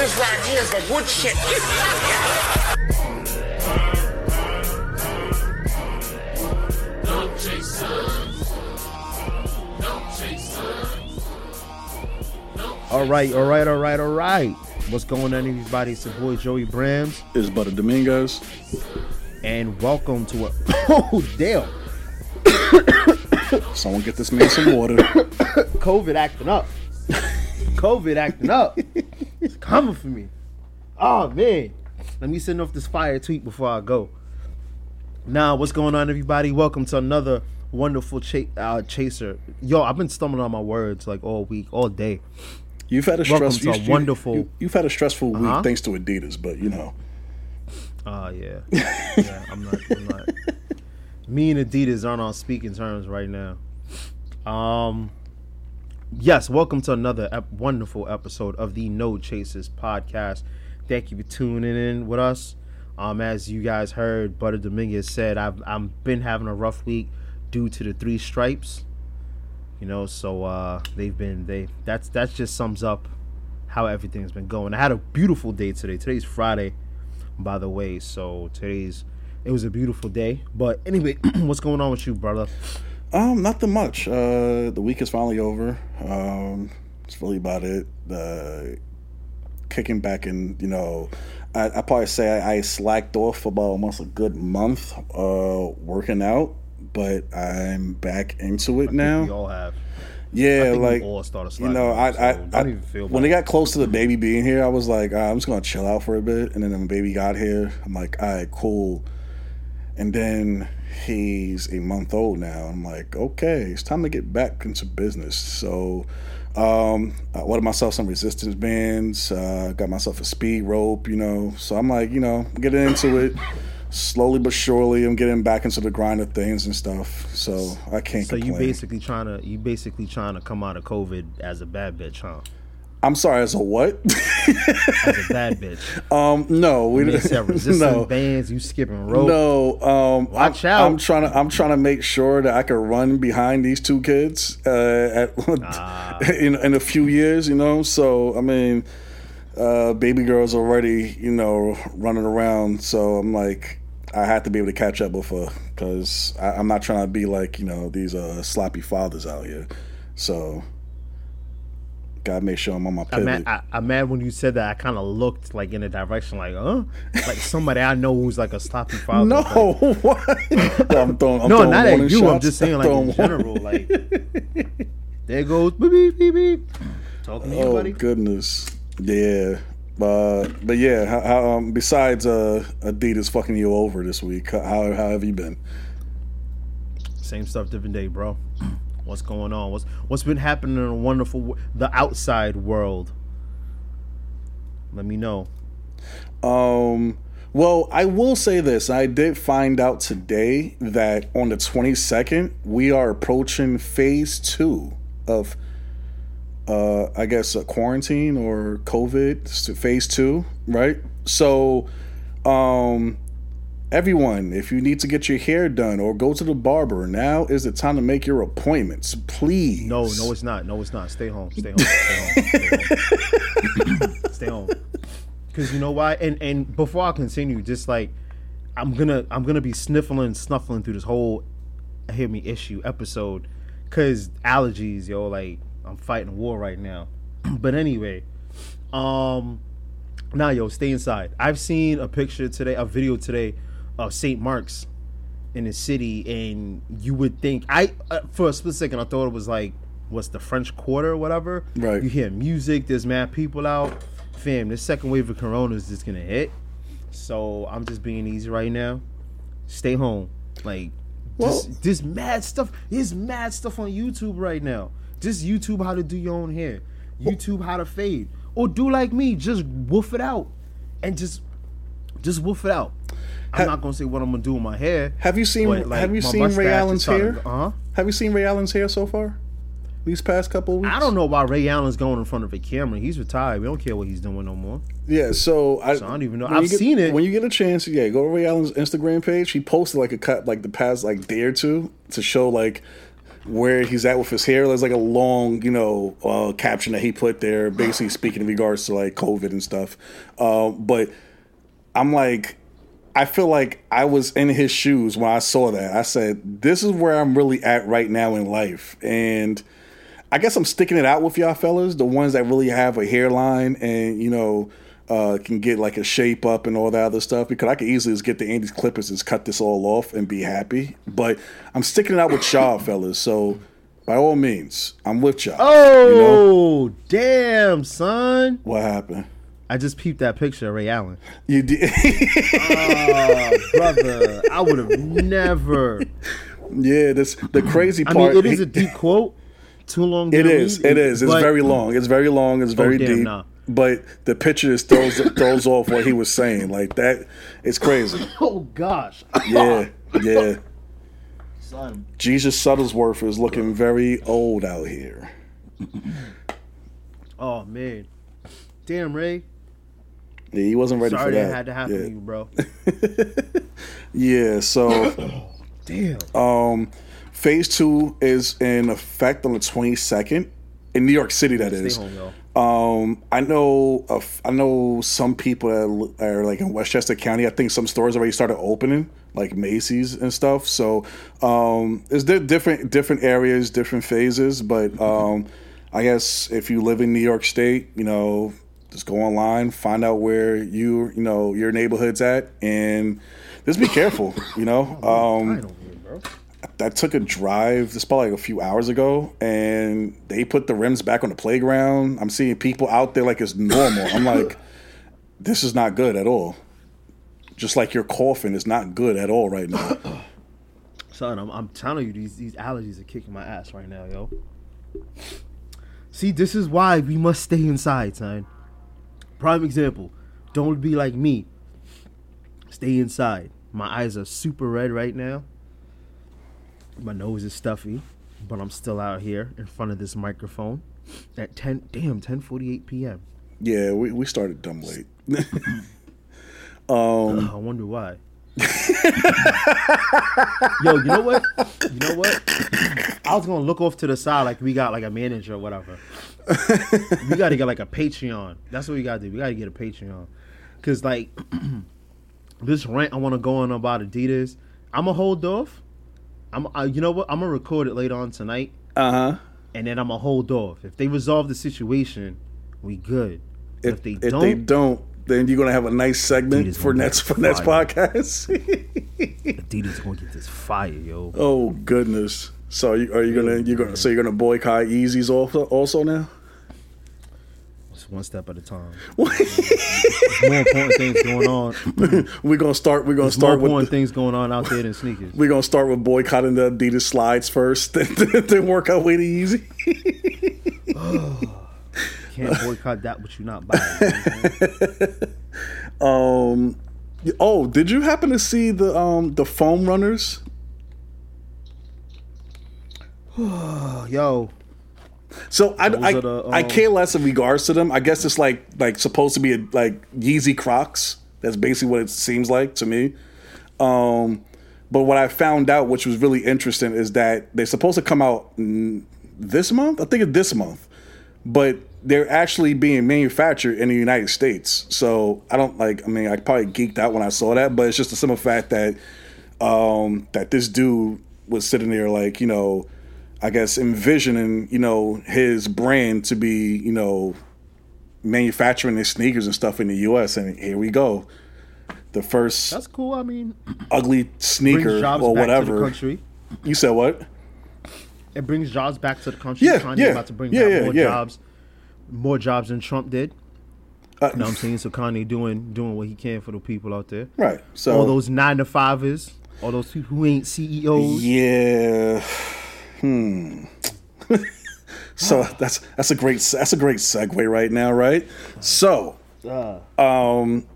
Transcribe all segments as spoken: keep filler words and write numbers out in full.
this right here is the wood shit. Don't chase suns. Don't chase suns. All right, all right, all right, all right. What's going on, everybody? It's your boy Joey Bramps. It's Butter Dominguez. And welcome to a... Oh, damn. Someone get this man some water. COVID acting up. COVID acting up. It's coming for me. Oh, man. Let me send off this fire tweet before I go. Now, what's going on, everybody? Welcome to another wonderful cha- uh, chaser. Yo, I've been stumbling on my words like all week, all day. You've had a, stress- you, wonderful... you, you've had a stressful uh-huh. week thanks to Adidas, but, you know. Oh, uh, yeah. yeah. I'm not... I'm not. Me and Adidas aren't on speaking terms right now. Um... Yes, welcome to another ep- wonderful episode of the No Chasers podcast. Thank you for tuning in with us. Um, as you guys heard, Butter Dominguez said, I've I've been having a rough week due to the three stripes. You know, so uh, they've been they that's that just sums up how everything's been going. I had a beautiful day today. Today's Friday, by the way. So today's it was a beautiful day. But anyway, what's going on with you, brother? Um, nothing much. Uh, the week is finally over. Um, that's really about it. Uh, kicking back and, you know, I I probably say I, I slacked off for about almost a good month uh, working out, but I'm back into it I think now. We all have. Yeah, I think like we all started slacking, you know, I so I, don't I even feel when it got close to the baby being here, I was like, right, I'm just gonna chill out for a bit, and then when the baby got here, I'm like, all right, cool. And then he's a month old now. I'm like, okay, it's time to get back into business. So um, I ordered myself some resistance bands, uh, got myself a speed rope, you know. So I'm like, you know, getting into it. Slowly but surely, I'm getting back into the grind of things and stuff. So I can't so complain. So you basically trying to you basically trying to come out of COVID as a bad bitch, huh? I'm sorry, as a what? As a bad bitch. Um, no, we didn't sell resistance no. bands. You skipping rope? No. Um, Watch I'm, out! I'm trying to. I'm trying to make sure that I could run behind these two kids uh, at uh. in in a few years. You know, so I mean, uh, baby girl's already you know running around. So I'm like, I have to be able to catch up with her because I'm not trying to be like you know these uh, sloppy fathers out here. So. Gotta make sure I'm on my pivot. I'm mad, I, I'm mad when you said that. I kind of looked like in a direction like, huh? Like somebody I know who's like a sloppy father. No, like, what? I'm throwing, I'm no, not at you. Shots. I'm just saying like in general. Like, there goes beep, beep, beep, beep. Talking to oh, you, buddy. Oh, goodness. Yeah. Uh, but yeah, how, how, um, besides uh, Adidas fucking you over this week, how, how have you been? Same stuff, different day, bro. What's going on? What's what's been happening in a wonderful the outside world? Let me know. Um. Well, I will say this. I did find out today that on the twenty-second, we are approaching phase two of, uh, I guess, a quarantine or COVID. Phase two, right? So, um. Everyone, if you need to get your hair done or go to the barber, now is the time to make your appointments. Please. No, no, it's not. No, it's not. Stay home. Stay home. Stay home. Stay home. Because you know why? And and before I continue, just like I'm gonna I'm gonna be sniffling and snuffling through this whole hear me issue episode. Cause allergies, yo, like I'm fighting a war right now. But anyway, um nah yo, stay inside. I've seen a picture today, a video today. Of Saint Mark's in the city, and you would think I uh, for a split second I thought it was like what's the French Quarter or whatever. Right. You hear music, there's mad people out. Fam, this second wave of Corona is just gonna hit. So I'm just being easy right now. Stay home. Like this, this mad stuff. There's mad stuff on YouTube right now. Just YouTube how to do your own hair. YouTube how to fade. Or do like me, just woof it out, and just just woof it out. I'm have, not gonna say what I'm gonna do with my hair. Have you seen like, Have you seen Ray Allen's hair? To, uh-huh. Have you seen Ray Allen's hair so far? These past couple of weeks. I don't know why Ray Allen's going in front of a camera. He's retired. We don't care what he's doing no more. Yeah, so I, so I don't even know. I've get, seen it. When you get a chance, yeah, go to Ray Allen's Instagram page. He posted like a cut like the past like day or two to show like where he's at with his hair. There's like a long, you know, uh, caption that he put there, basically speaking in regards to like COVID and stuff. Uh, but I'm like, I feel like I was in his shoes when I saw that. I said, this is where I'm really at right now in life. And I guess I'm sticking it out with y'all fellas, the ones that really have a hairline and, you know, uh, can get like a shape up and all that other stuff, because I could easily just get the Andy's Clippers and just cut this all off and be happy. But I'm sticking it out with y'all fellas. So by all means, I'm with y'all. Oh, you know? Damn, son. What happened? I just peeped that picture of Ray Allen. You did? Oh, brother. I would have never. Yeah, that's the crazy part. I mean, it is a deep quote. Too long. It is. It is. It's very long. It's very long. It's very deep. Nah. But the picture just throws, throws off what he was saying. Like that. It's crazy. Oh, gosh. Yeah. Yeah. Son. Jesus Suttlesworth is looking very old out here. Oh, man. Damn, Ray. Yeah, he wasn't ready Sorry for that. Sorry that had to happen yeah. to you, bro. Yeah, so. Damn. Um, phase two is in effect on the twenty-second. In New York City, that Stay is. Home, um, I know uh, I know some people that are like in Westchester County. I think some stores already started opening, like Macy's and stuff. So um, it's different, different areas, different phases. But um, I guess if you live in New York State, you know, just go online, find out where you you know your neighborhood's at, and just be careful. You know, um, I, I took a drive. This probably like a few hours ago, and they put the rims back on the playground. I'm seeing people out there like it's normal. I'm like, this is not good at all. Just like your coughing is not good at all right now. Son, I'm, I'm telling you, these these allergies are kicking my ass right now, yo. See, this is why we must stay inside, son. Prime example, don't be like me. Stay inside. My eyes are super red right now. My nose is stuffy, but I'm still out here in front of this microphone at ten. Damn, ten forty-eight p.m. Yeah, we we started dumb late. um, uh, I wonder why. Yo, you know what? You know what? I was gonna look off to the side like we got like a manager or whatever. We gotta get like a Patreon. That's what we gotta do. We gotta get a Patreon, cause like this rant I wanna go on about Adidas. I'ma hold off. I'm, I, you know what? I'm gonna record it later on tonight. Uh huh. And then I'm gonna hold off. If they resolve the situation, we good. If, if they if don't, they don't, then you're gonna have a nice segment Adidas for next for next podcast. Adidas gonna get this fire, yo. Oh goodness. So are you, are you gonna you gonna so you're gonna boycott Yeezys also also now? It's one step at a time. What? More important things going on. We're gonna start. We're gonna There's start more with important the, things going on out there than sneakers. We're gonna start with boycotting the Adidas slides first, then, then work our way to Yeezy. Can't boycott that, but you're not buying. um, oh, did you happen to see the um the foam runners? Yo, so I I, the, um... I care less in regards to them. I guess it's like like supposed to be a, like Yeezy Crocs. That's basically what it seems like to me. Um, but what I found out, which was really interesting, is that they're supposed to come out this month. I think it's this month, but they're actually being manufactured in the United States. So I don't like, I mean, I probably geeked out when I saw that, but it's just the simple fact that, um, that this dude was sitting there like, you know, I guess envisioning, you know, his brand to be, you know, manufacturing his sneakers and stuff in the U S. And here we go. The first That's cool. I mean, ugly sneaker or whatever. You said what? It brings jobs back to the country. Yeah, China yeah, about to bring yeah, back yeah, more yeah. jobs. More jobs than Trump did. Uh, you know what I'm saying? So Kanye doing doing what he can for the people out there. Right. So all those nine to fivers, all those people who ain't C E Os. Yeah. Hmm. So that's that's a great that's a great segue right now, right? So um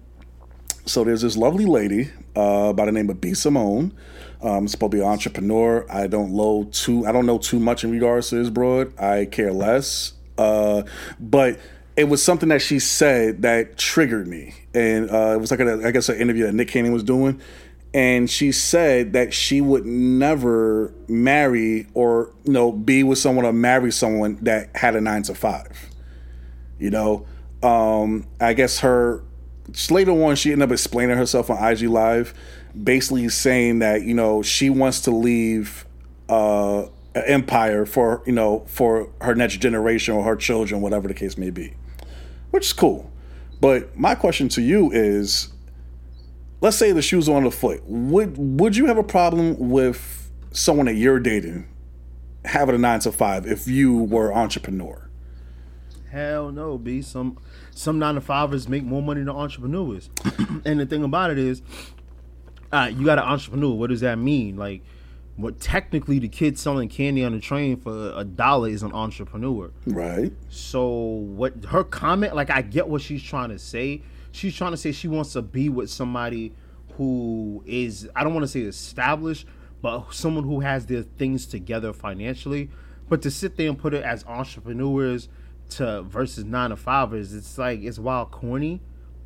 so there's this lovely lady uh, by the name of B. Simone. Um, supposed to be an entrepreneur. I don't know too I don't know too much in regards to this broad. I care less. Uh, but it was something that she said that triggered me, and uh, it was like a, I guess an interview that Nick Cannon was doing, And she said that she would never marry or, you know, be with someone or marry someone that had a nine to five. You know, um, I guess her later on, she ended up explaining herself on I G Live, basically saying that, you know, she wants to leave uh, an empire for, you know, for her next generation or her children, whatever the case may be, which is cool. But my question to you is, let's say the shoes on the foot. Would would you have a problem with someone that you're dating having a nine to five if you were an entrepreneur? Hell no, B. Some some nine to fivers make more money than entrepreneurs. And the thing about it is, uh, you got an entrepreneur. What does that mean? Like, what technically the kid selling candy on the train for a dollar is an entrepreneur. Right. So what her comment, like I get what she's trying to say. She's trying to say she wants to be with somebody who is, I don't want to say established, but someone who has their things together financially. But to sit there and put it as entrepreneurs to versus nine to fivers, it's like, it's wild corny.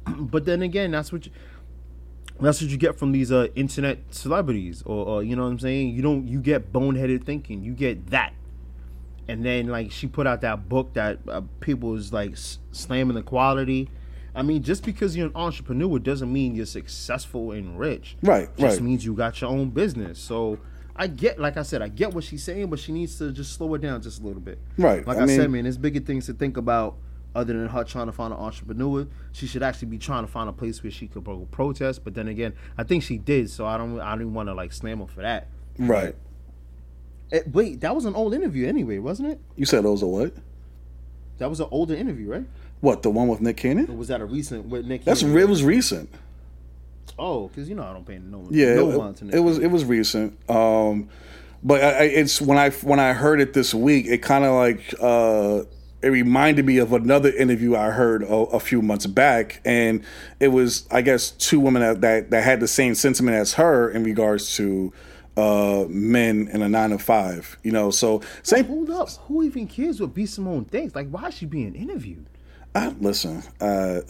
But then again, that's what you, that's what you get from these uh, internet celebrities, or, or you know what I'm saying? You don't, you get boneheaded thinking, you get that. And then like she put out that book that uh, people is like slamming the quality. I mean, just because you're an entrepreneur doesn't mean you're successful and rich. Right, right. It just means you got your own business. So I get, like I said, I get what she's saying, but she needs to just slow it down just a little bit. Right. Like I, I mean, said, man, there's bigger things to think about other than her trying to find an entrepreneur. She should actually be trying to find a place where she could protest. But then again, I think she did, so I don't, I don't want to like slam her for that. Right. It, wait, that was an old interview anyway, wasn't it? You said it was a what? That was an older interview, right? What, the one with Nick Cannon? Or was that a recent with Nick That's Cannon? That's it was recent. Oh, because you know I don't pay no, yeah, no it, mind to Nick. It was it was recent. Um, but I, I, it's when I when I heard it this week, it kind of like uh, it reminded me of another interview I heard a, a few months back, and it was I guess two women that that, that had the same sentiment as her in regards to uh, men in a nine to five. You know, so same. Well, hold up, who even cares what B. Simone thinks? Like, why is she being interviewed? I, listen, uh,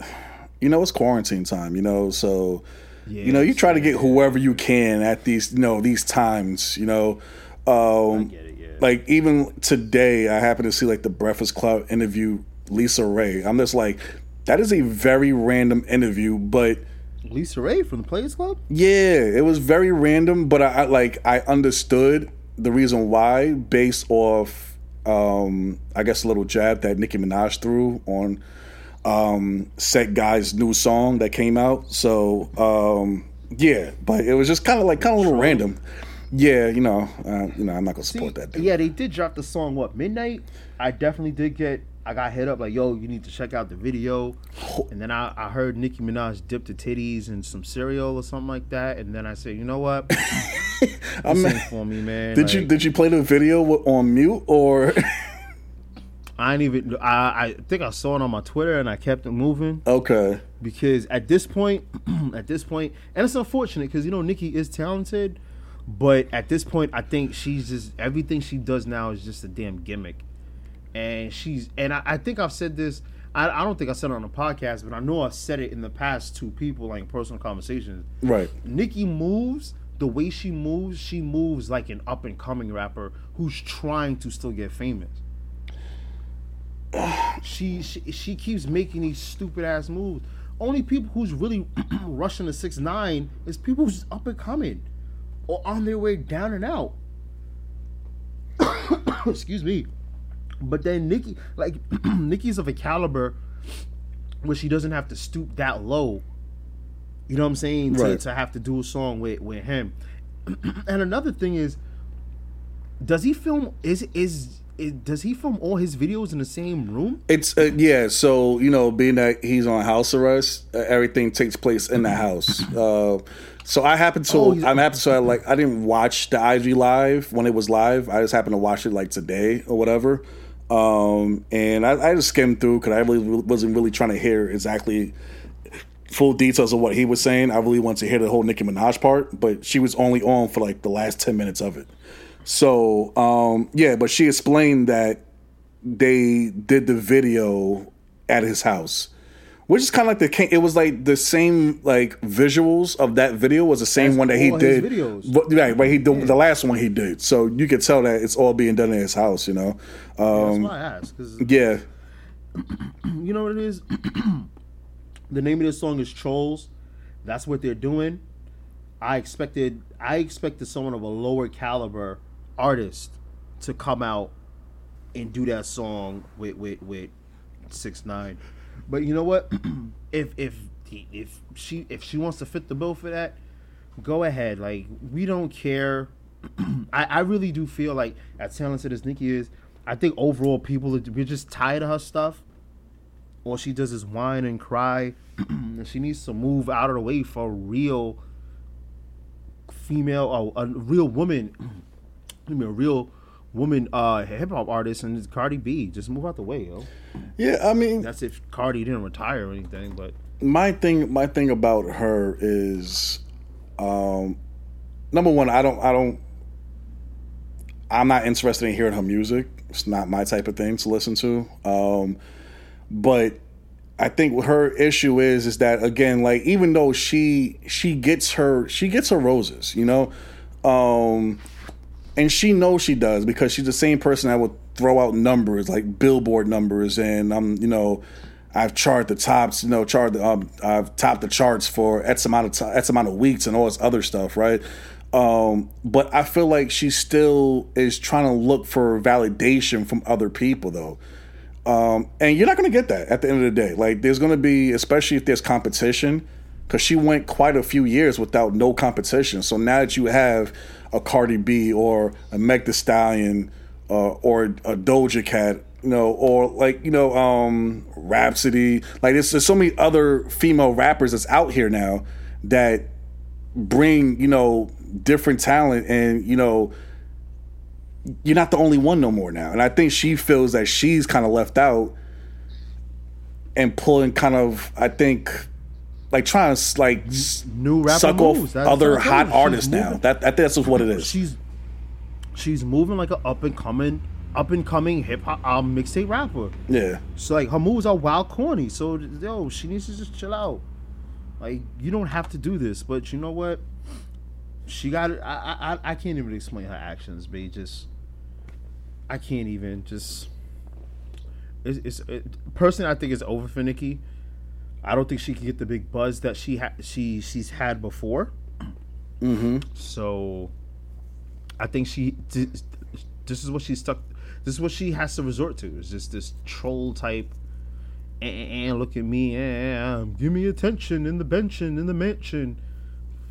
you know, it's quarantine time, you know, so, yeah, you know, you try to get whoever you can at these, you know, these times, you know, um, I get it, yeah. Like even today I happened to see like the Breakfast Club interview, Lisa Ray. I'm just like, that is a very random interview, but Lisa Ray from the Players Club? Yeah, it was very random, but I, I like, I understood the reason why based off Um, I guess a little jab that Nicki Minaj threw on um, Set Guy's new song that came out. So um, yeah, but it was just kind of like kind of a little random. Yeah, you know, uh, you know, I'm not gonna support See, that. Dude. Yeah, they did drop the song what midnight. I definitely did get. I got hit up like, yo, you need to check out the video. And then I, I heard Nicki Minaj dip the titties in some cereal or something like that. And then I said, you know what? I mean, for me, man. Did like, you did you play the video on mute or? I ain't even. I I think I saw it on my Twitter and I kept it moving. Okay. Because at this point, at this point, and it's unfortunate because you know Nicki is talented, but at this point, I think she's just everything she does now is just a damn gimmick. And she's and I, I think I've said this. I, I don't think I said it on a podcast, but I know I've said it in the past to people, like personal conversations. Right. Nicki moves the way she moves. She moves like an up and coming rapper who's trying to still get famous. she, she she keeps making these stupid ass moves. Only people who's really rushing to six nine is people who's up and coming or on their way down and out. Excuse me. But then Nicki, like, Nicki's of a caliber where she doesn't have to stoop that low, you know what I'm saying, to, right. to have to do a song with, with him. And another thing is, does he film, is, is, is, does he film all his videos in the same room? It's, uh, yeah, so, you know, being that he's on house arrest, uh, everything takes place in the house. Uh, so I happened to, oh, I'm happy to, like, I didn't watch the I G Live when it was live. I just happened to watch it, like, today or whatever. Um, and I, I just skimmed through because I really wasn't really trying to hear exactly full details of what he was saying. I really wanted to hear the whole Nicki Minaj part, but she was only on for like the last ten minutes of it. So, um, yeah, but she explained that they did the video at his house, Which is kind of like the king. It was like the same like visuals of that video was the same That's one that he did. Videos. But, right, but he did, yeah. the last one he did. So you could tell that it's all being done in his house, you know. Um, yeah, that's why I asked. Yeah. You know what it is? The name of this song is Trolls. That's what they're doing. I expected I expected someone of a lower caliber artist to come out and do that song with with with six nine. But you know what? if if if she if she wants to fit the bill for that, go ahead. Like, we don't care. I, I really do feel like, as talented as Nicki is, I think overall people are, we're just tired of her stuff. All she does is whine and cry. And she needs to move out of the way for real female or oh, a real woman. I mean, a real woman uh, hip hop artist, and it's Cardi B. Just move out the way, yo. Yeah, I mean, that's if Cardi didn't retire or anything. But my thing, my thing about her is, um, number one, I don't, I don't, I'm not interested in hearing her music. It's not my type of thing to listen to. Um, but I think her issue is, is that again, like, even though she she gets her she gets her roses, you know. Um, And she knows she does, because she's the same person that would throw out numbers like Billboard numbers, and I'm, um, you know, I've charted the tops, you know, chart um, I've topped the charts for X amount of t- X amount of weeks and all this other stuff, right? Um, but I feel like she still is trying to look for validation from other people, though, um, and you're not going to get that at the end of the day. Like, there's going to be, especially if there's competition, because she went quite a few years without no competition. So now that you have a Cardi B or a Meg Thee Stallion uh, or a Doja Cat, you know, or like, you know, um, Rhapsody. Like, there's, there's so many other female rappers that's out here now that bring, you know, different talent, and, you know, you're not the only one no more now. And I think she feels that she's kind of left out and pulling kind of, I think, like, trying to, like, new rapper suck moves. off other hot artists moving. now. That, that that's what it is. She's she's moving like an up and coming, up and coming hip hop um, mixtape rapper. Yeah. So like, her moves are wild, corny. So yo, she needs to just chill out. Like, you don't have to do this, but you know what? She got it. I I I can't even explain her actions, babe. Just I can't even just. It's it's it, personally, I think it's over for Nicki. I don't think she can get the big buzz that she ha- she she's had before. Mm-hmm. So, I think she this is what she's stuck. This is what she has to resort to. It's just this troll type. And look at me, and give me attention in the benching in the mansion,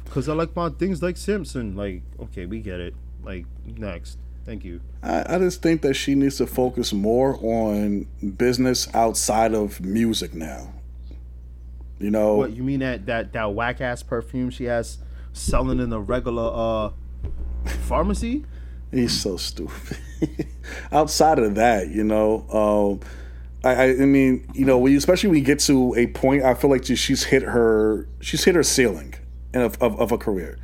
because I like my things like Simpson. Like, okay, we get it. Like, next. Thank you. I, I just think that she needs to focus more on business outside of music now. You know what you mean, that that, that whack ass perfume she has selling in the regular uh, pharmacy? He's so stupid. Outside of that, you know, um, I I mean, you know, when you, especially when you get to a point, I feel like she's hit her she's hit her ceiling in of of, of a career,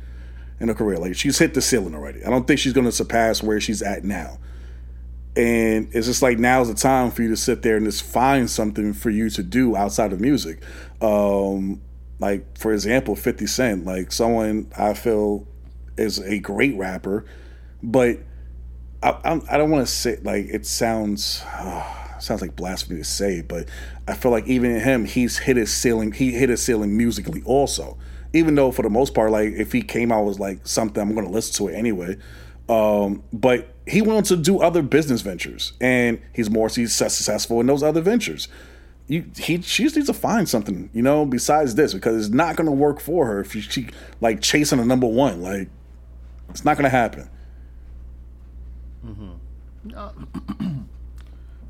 in a career like she's hit the ceiling already. I don't think she's going to surpass where she's at now. And it's just like, now's the time for you to sit there and just find something for you to do outside of music. Um, like, for example, fifty Cent, like someone I feel is a great rapper, but I, I, I don't want to say, like, it sounds oh, sounds like blasphemy to say, but I feel like even in him, he's hit his ceiling. He hit his ceiling musically also, even though for the most part, like, if he came out with like something, I'm going to listen to it anyway. Um, but he wants to do other business ventures, and he's more he's successful in those other ventures. You, he, she just needs to find something, you know, besides this, because it's not going to work for her if she, she like chasing a number one. Like, it's not going to happen. Mm-hmm. Uh,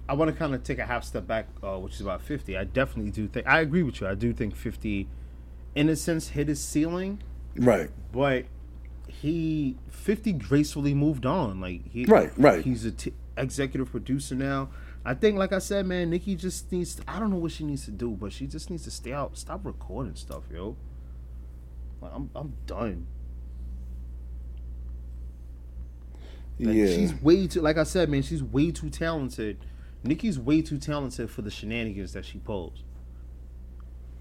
I want to kind of take a half step back, uh, which is about fifty. I definitely do think I agree with you. I do think fifty, in a sense, hit his ceiling. Right, but. He fifty gracefully moved on. Like, he, right, right. He's a t- executive producer now. I think, like I said, man, Nicki just needs. To, I don't know what she needs to do, but she just needs to stay out. Stop recording stuff, yo. Like, I'm, I'm done. Like, yeah. She's way too. Like I said, man, she's way too talented. Nicki's way too talented for the shenanigans that she pulls.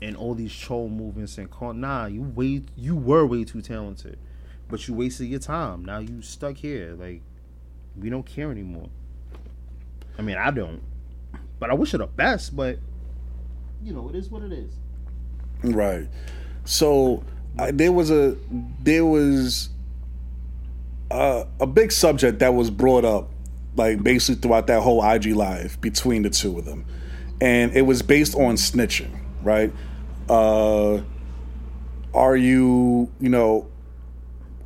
and all these troll movements and call. Nah, you way you were way too talented, but you wasted your time. Now you stuck here. Like, we don't care anymore. I mean, I don't, but I wish her the best. But you know, it is what it is. Right. So I, there was a there was a, a big subject that was brought up, like basically throughout that whole I G live between the two of them, and it was based on snitching. Right? Uh, are you, you know,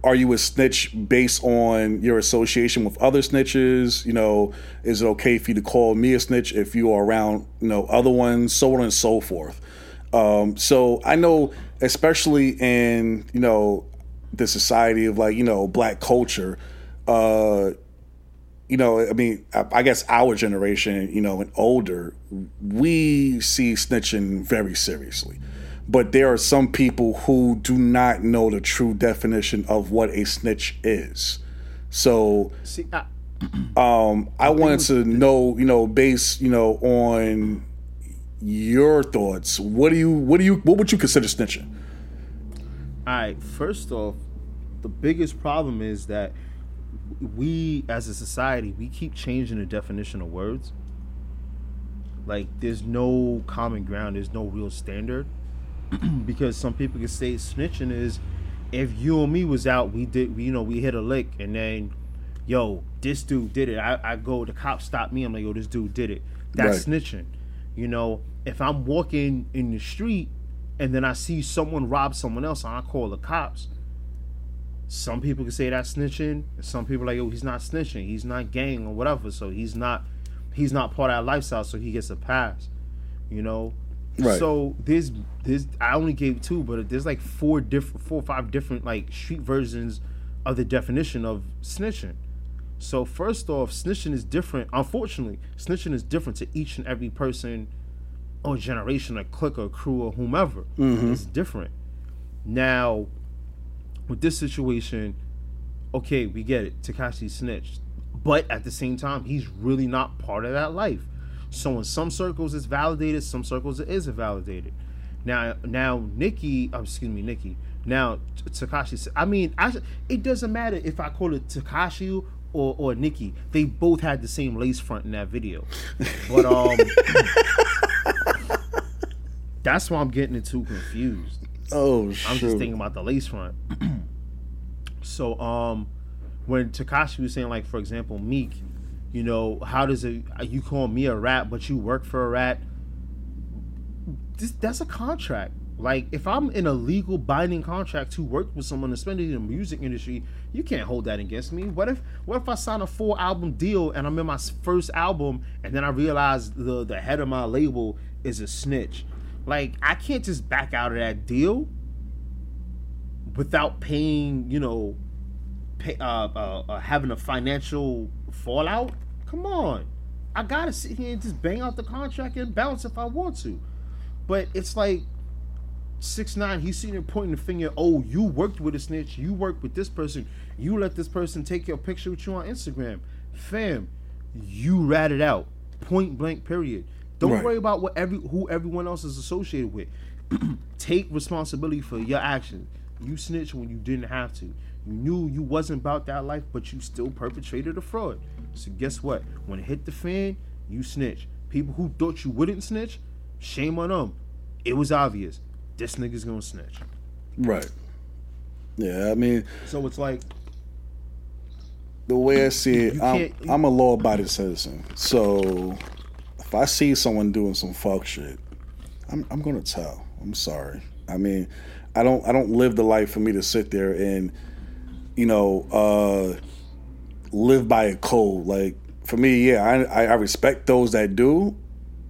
are you a snitch based on your association with other snitches? You know, is it okay for you to call me a snitch if you are around, you know, other ones, so on and so forth. Um, so I know, especially in, you know, the society of like, you know, black culture, uh, you know, I mean, I guess our generation, you know, and older, we see snitching very seriously. But there are some people who do not know the true definition of what a snitch is. So see, I, um, I wanted to know, you know, based, you know, on your thoughts, what do you, what do you, what would you consider snitching? All right. First off, the biggest problem is that we as a society, we keep changing the definition of words. Like, there's no common ground, there's no real standard. Because some people can say snitching is if you and me was out, we did, we, you know, we hit a lick, and then, yo, this dude did it. I, I go, the cop stopped me. I'm like, yo, this dude did it. That's right. Snitching. You know, if I'm walking in the street and then I see someone rob someone else and I call the cops, some people can say that's snitching. Some people are like, oh, he's not snitching. He's not gang or whatever. So he's not, he's not part of that lifestyle. So he gets a pass, you know. Right. So there's, there's, I only gave two, but there's like four different, four or five different like street versions of the definition of snitching. So first off, snitching is different. Unfortunately, snitching is different to each and every person or generation, or clique, or crew, or whomever. Mm-hmm. It's different. Now, with this situation, okay, we get it. Tekashi snitched. But at the same time, he's really not part of that life. So in some circles, it's validated. Some circles, it isn't validated. Now, now Nicki, oh, excuse me, Nicki. Now, Tekashi, I mean, I, it doesn't matter if I call it Tekashi or, or Nicki. They both had the same lace front in that video. But um, that's why I'm getting it too confused. Oh, shoot. I'm just thinking about the lace front. So, um, when Tekashi was saying, like, for example, Meek, you know, how does it, you call me a rat, but you work for a rat? This, that's a contract. Like, if I'm in a legal binding contract to work with someone, especially in the music industry, you can't hold that against me. What if, what if I sign a four album deal and I'm in my first album and then I realize the, the head of my label is a snitch? Like, I can't just back out of that deal without paying, you know, pay, uh, uh, uh, having a financial fallout. Come on. I got to sit here and just bang out the contract and bounce if I want to. But it's like six nine, he's sitting there pointing the finger, oh, you worked with a snitch, you worked with this person, you let this person take your picture with you on Instagram. Fam, you ratted out. Point blank, period. Don't right. worry about what every who everyone else is associated with. Take responsibility for your actions. You snitched when you didn't have to. You knew you wasn't about that life, but you still perpetrated a fraud. So guess what? When it hit the fan, you snitch. People who thought you wouldn't snitch, shame on them. It was obvious. This nigga's gonna snitch. Right. Yeah, I mean... So it's like... The way I see it, I'm, I'm a law-abiding citizen. So... If I see someone doing some fuck shit, I'm, I'm gonna tell. I'm sorry. I mean, I don't I don't live the life for me to sit there and, you know, uh, live by a code. Like for me, yeah, I I respect those that do.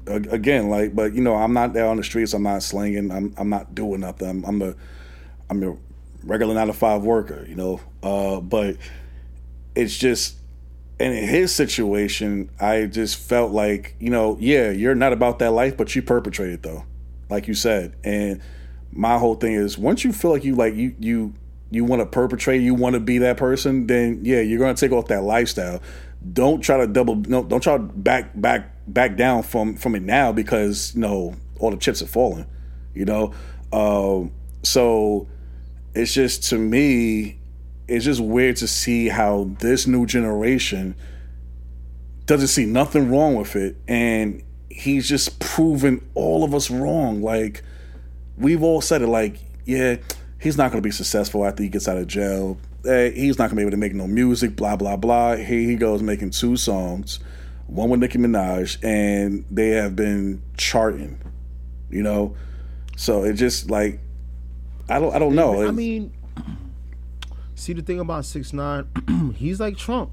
Again, like, but you know, I'm not there on the streets. I'm not slinging. I'm I'm not doing nothing. I'm I'm a I'm a regular nine to five worker. You know, uh, but it's just. And in his situation, I just felt like, you know, yeah, you're not about that life, but you perpetrated though, like you said. And my whole thing is, once you feel like you like you you you want to perpetrate, you want to be that person, then yeah, you're gonna take off that lifestyle. Don't try to double, no, don't try to back back back down from from it now because you know all the chips are falling. you know? Um, so it's just, to me, it's just weird to see how this new generation doesn't see nothing wrong with it. And he's just proven all of us wrong. Like, we've all said it, like, yeah, he's not going to be successful after he gets out of jail. Hey, he's not going to be able to make no music, blah, blah, blah. Here he goes making two songs, one with Nicki Minaj, and they have been charting, you know? So it just, like, I don't I don't know. I mean, see, the thing about six nine, he's like Trump.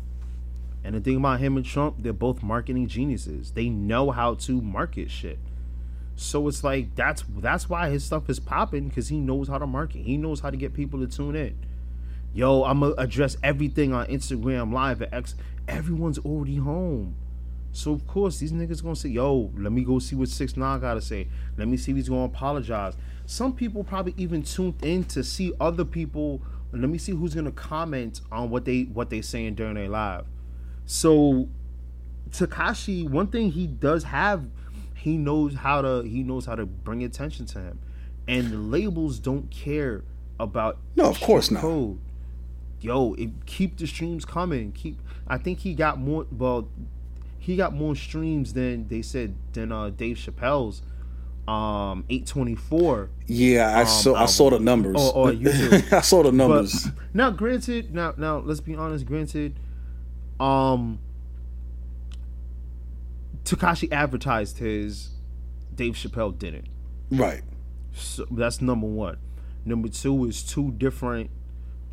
And the thing about him and Trump, they're both marketing geniuses. They know how to market shit. So it's like, that's that's why his stuff is popping, because he knows how to market. He knows how to get people to tune in. Yo, I'm going to address everything on Instagram Live at X. Everyone's already home. So, of course, these niggas going to say, yo, let me go see what six nine got to say. Let me see if he's going to apologize. Some people probably even tuned in to see other people. Let me see who's going to comment on what they what they saying during their live. So, Tekashi, one thing he does have, he knows how to he knows how to bring attention to him, and the labels don't care about no, of course not. Code. Yo, it, keep the streams coming. Keep. I think he got more. Well, he got more streams than they said than uh, Dave Chappelle's um eight twenty-four. Yeah, I um, saw album. I saw the numbers. Or, or YouTube. I saw the numbers. But, now, granted, now now let's be honest. Granted. Um, Tekashi advertised his, Dave Chappelle didn't. Right. So that's number one. Number two is two different.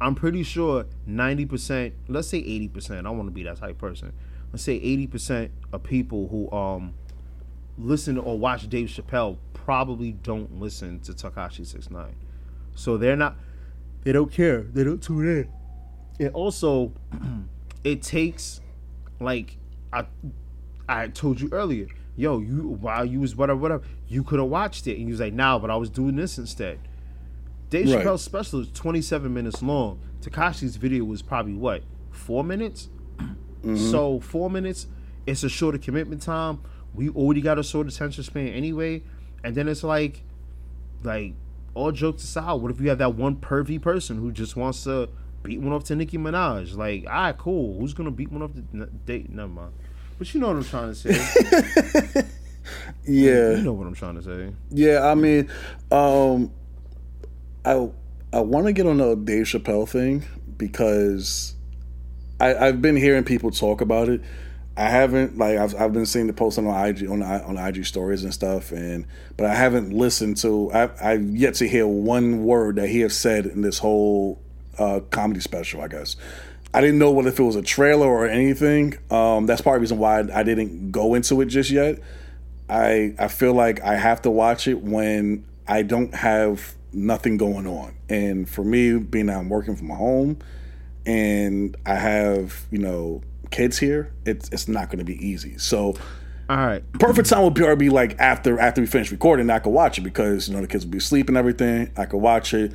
I'm pretty sure ninety percent, let's say eighty percent. I want to be that type of person. Let's say eighty percent of people who um listen or watch Dave Chappelle probably don't listen to Tekashi six nine. So they're not. They don't care. They don't tune in. And also, it takes, like, I I told you earlier, yo, you while you was whatever, whatever, you could have watched it. And you was like, nah, but I was doing this instead. Dave right. Chappelle's special is twenty-seven minutes long. Tekashi's video was probably, what, four minutes? Mm-hmm. So four minutes, it's a shorter commitment time. We already got a short attention span anyway. And then it's like, like, all jokes aside, what if you have that one pervy person who just wants to beat one up to Nicki Minaj? Like, all right, cool. Who's going to beat one up to date? Never mind. But you know what I'm trying to say. Yeah. You know what I'm trying to say. Yeah, I mean, um, I I want to get on the Dave Chappelle thing because I, I've been hearing people talk about it. I haven't, like, I've I've been seeing the posts on the I G on on I G stories and stuff, and but I haven't listened to. I I've yet to hear one word that he has said in this whole Uh, comedy special, I guess. I didn't know whether if it was a trailer or anything. Um, that's part of the reason why I didn't go into it just yet. I I feel like I have to watch it when I don't have nothing going on. And for me, being that I'm working from home and I have, you know, kids here, it's it's not going to be easy. So, all right, perfect time would probably be like after after we finish recording, I could watch it because, you know, the kids will be asleep and everything. I could watch it,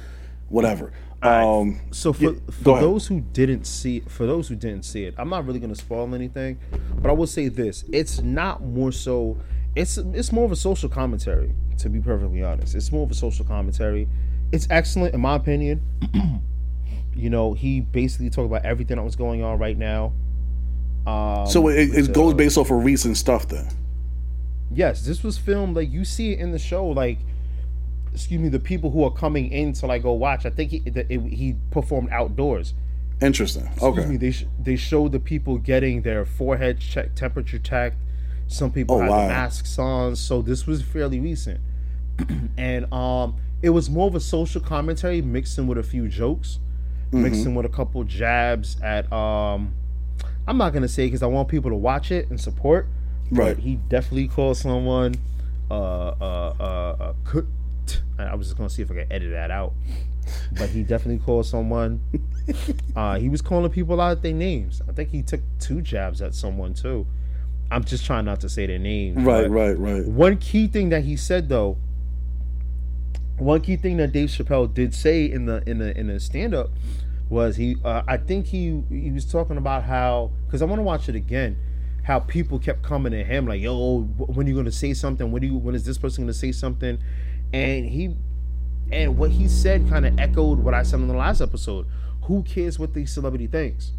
whatever. All right. Um, so for, yeah, for those who didn't see for those who didn't see it, I'm not really gonna spoil anything, but I will say this: it's not more so. It's it's more of a social commentary. To be perfectly honest, it's more of a social commentary. It's excellent in my opinion. You know, he basically talked about everything that was going on right now. Um, so it, it goes uh, based off of recent stuff, then. Yes, this was filmed like you see it in the show, like. Excuse me, the people who are coming in to like go watch. I think he the, it, he performed outdoors. Interesting. Excuse okay. Me, they sh- they showed the people getting their forehead checked, temperature checked. Some people oh, had wow. masks on, so this was fairly recent. And um, it was more of a social commentary, mixing with a few jokes, mm-hmm. mixing with a couple jabs at. Um, I'm not gonna say because I want people to watch it and support. Right. But he definitely called someone. Uh. Uh. Uh. uh I was just gonna see if I could edit that out, but he definitely called someone. Uh, he was calling people out their names. I think he took two jabs at someone too. I'm just trying not to say their names. Right, right, right. One key thing that he said though, one key thing that Dave Chappelle did say in the in the in the stand up was he. Uh, I think he he was talking about how, because I want to watch it again, how people kept coming at him like, "Yo, when are you gonna say something? When do you? When is this person gonna say something?" And he, and what he said kind of echoed what I said in the last episode. Who cares what these celebrity thinks?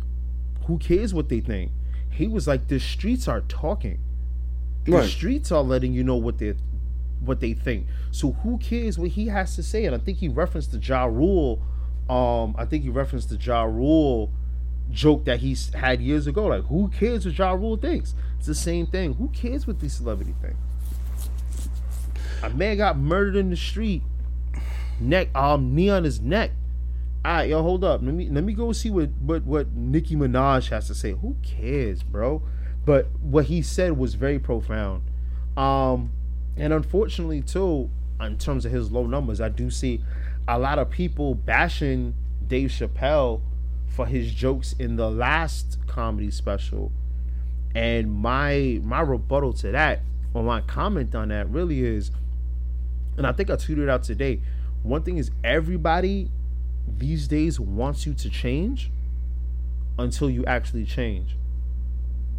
Who cares what they think? He was like, the streets are talking. The right. streets are letting you know what they what they think. So who cares what he has to say? And I think he referenced the Ja Rule. Um, I think he referenced the Ja Rule joke that he had years ago. Like, who cares what Ja Rule thinks? It's the same thing. Who cares what these celebrity think? A man got murdered in the street. Neck, um, knee on his neck. All right, yo, hold up. Let me let me go see what what what Nicki Minaj has to say. Who cares, bro? But what he said was very profound. Um, and unfortunately, too, in terms of his low numbers, I do see a lot of people bashing Dave Chappelle for his jokes in the last comedy special. And my my rebuttal to that, or my comment on that, really is, and I think I tweeted it out today, one thing is everybody these days wants you to change until you actually change.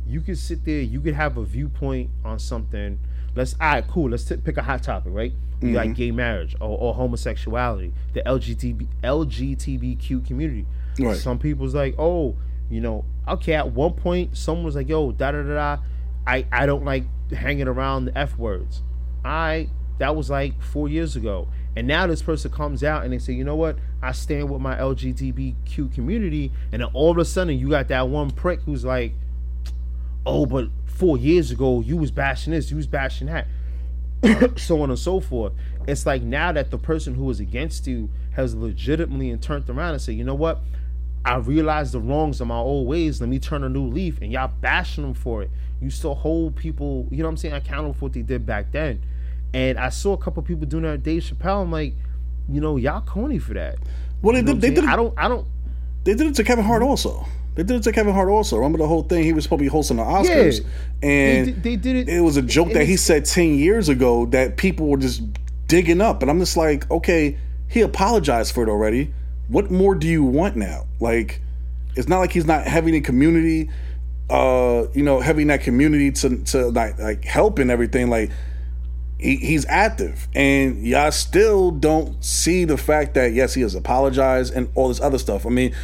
You could sit there, you could have a viewpoint on something. Let's, all right, cool. Let's t- pick a hot topic, right? Mm-hmm. Like gay marriage or, or homosexuality, the L G B T L G B T Q community. Right. Some people's like, oh, you know, okay, at one point, someone was like, yo, da da da da, I, I don't like hanging around the F words. All right, that was like four years ago. And now this person comes out and they say, you know what? I stand with my L G B T Q community. And then all of a sudden, you got that one prick who's like, oh, but four years ago, you was bashing this, you was bashing that, so on and so forth. It's like now that the person who is against you has legitimately and turned around and said, you know what? I realized the wrongs of my old ways. Let me turn a new leaf. And y'all bashing them for it. You still hold people, you know what I'm saying, accountable for what they did back then. And I saw a couple people doing that at Dave Chappelle. I'm like, you know, y'all corny for that. Well, they, you know did, they did it. I don't, I don't. They did it to Kevin Hart also. They did it to Kevin Hart also. Remember the whole thing? He was supposed to be hosting the Oscars. Yeah, and they did, they did it. It was a joke that he said ten years ago that people were just digging up. And I'm just like, okay, he apologized for it already. What more do you want now? Like, it's not like he's not having a community, uh, you know, having that community to, to like, like help and everything. Like, he, he's active. And y'all still don't see the fact that, yes, he has apologized and all this other stuff. I mean,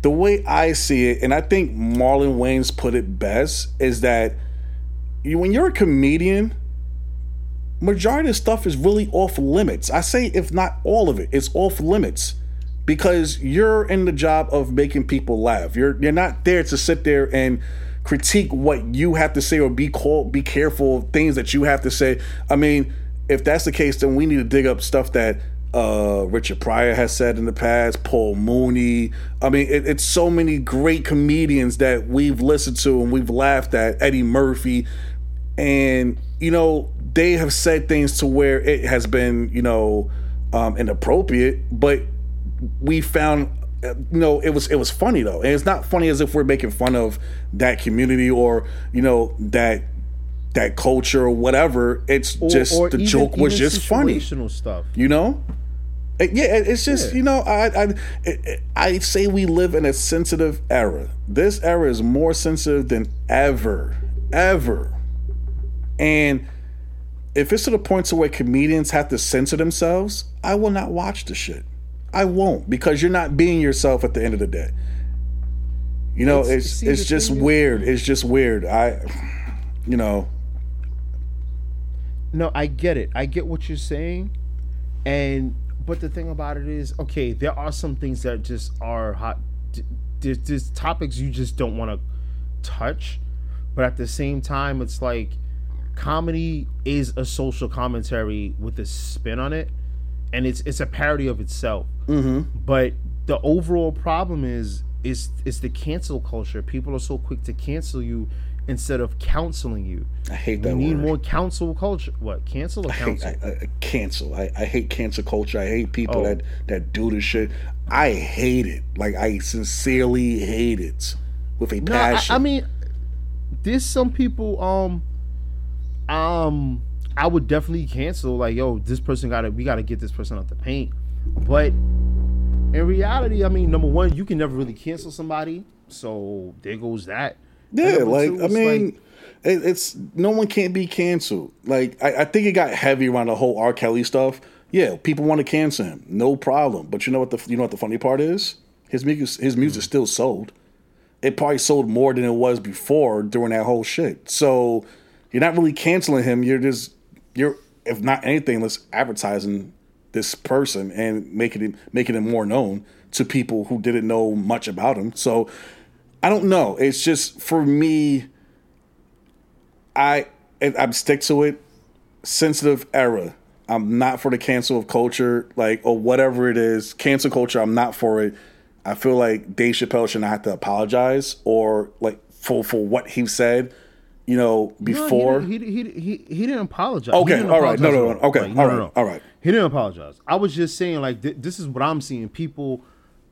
the way I see it, and I think Marlon Wayans put it best, is that you, when you're a comedian, majority of stuff is really off limits. I say if not all of it, it's off limits because you're in the job of making people laugh. You're you're not there to sit there and critique what you have to say or be called, be careful of things that you have to say. I mean, if that's the case, then we need to dig up stuff that Uh, Richard Pryor has said in the past, Paul Mooney. I mean, it, it's so many great comedians that we've listened to and we've laughed at, Eddie Murphy. And, you know, they have said things to where it has been, you know, um, inappropriate, but we found, you know, it was, it was funny though. And it's not funny as if we're making fun of that community or, you know, that, that culture or whatever. It's or, just, or the even, joke was just funny. Stuff. You know? Yeah, it's just, yeah. you know, I, I I say we live in a sensitive era. This era is more sensitive than ever, ever. And if it's to the point to where comedians have to censor themselves, I will not watch the shit. I won't, because you're not being yourself at the end of the day. You know, it's it's, it's just weird. It's just weird. I, you know. No, I get it. I get what you're saying. And... But the thing about it is, okay, there are some things that just are hot. There's, there's topics you just don't want to touch. But at the same time, it's like comedy is a social commentary with a spin on it. And it's it's a parody of itself. Mm-hmm. But the overall problem is, is, is the cancel culture. People are so quick to cancel you instead of counseling you. I hate that word. We need more counsel culture. What? Cancel or counsel? I hate, I, I, cancel. I, I hate cancel culture. I hate people oh. that, that do this shit. I hate it. Like, I sincerely hate it with a no, passion. I, I mean, there's some people, um, um, I would definitely cancel. Like, yo, this person got to, we got to get this person out the paint. But in reality, I mean, number one, you can never really cancel somebody. So there goes that. Yeah, like, I mean, like, it, it's no one can't be canceled. Like, I, I think it got heavy around the whole R. Kelly stuff. Yeah, people want to cancel him, no problem. But you know what the you know what the funny part is? His music his music still sold. It probably sold more than it was before during that whole shit. So you're not really canceling him. You're just you're if not anything, let's advertising this person and making him making him more known to people who didn't know much about him. So I don't know. It's just for me. I I stick to it. Sensitive era. I'm not for the cancel of culture, like, or whatever it is. Cancel culture, I'm not for it. I feel like Dave Chappelle should not have to apologize or like for for what he said, you know, before. No, he, didn't, he, he, he, he didn't apologize. Okay, didn't all apologize right. No, no, no. Okay, like, all no, right, no. all right. He didn't apologize. I was just saying, like, th- this is what I'm seeing. People,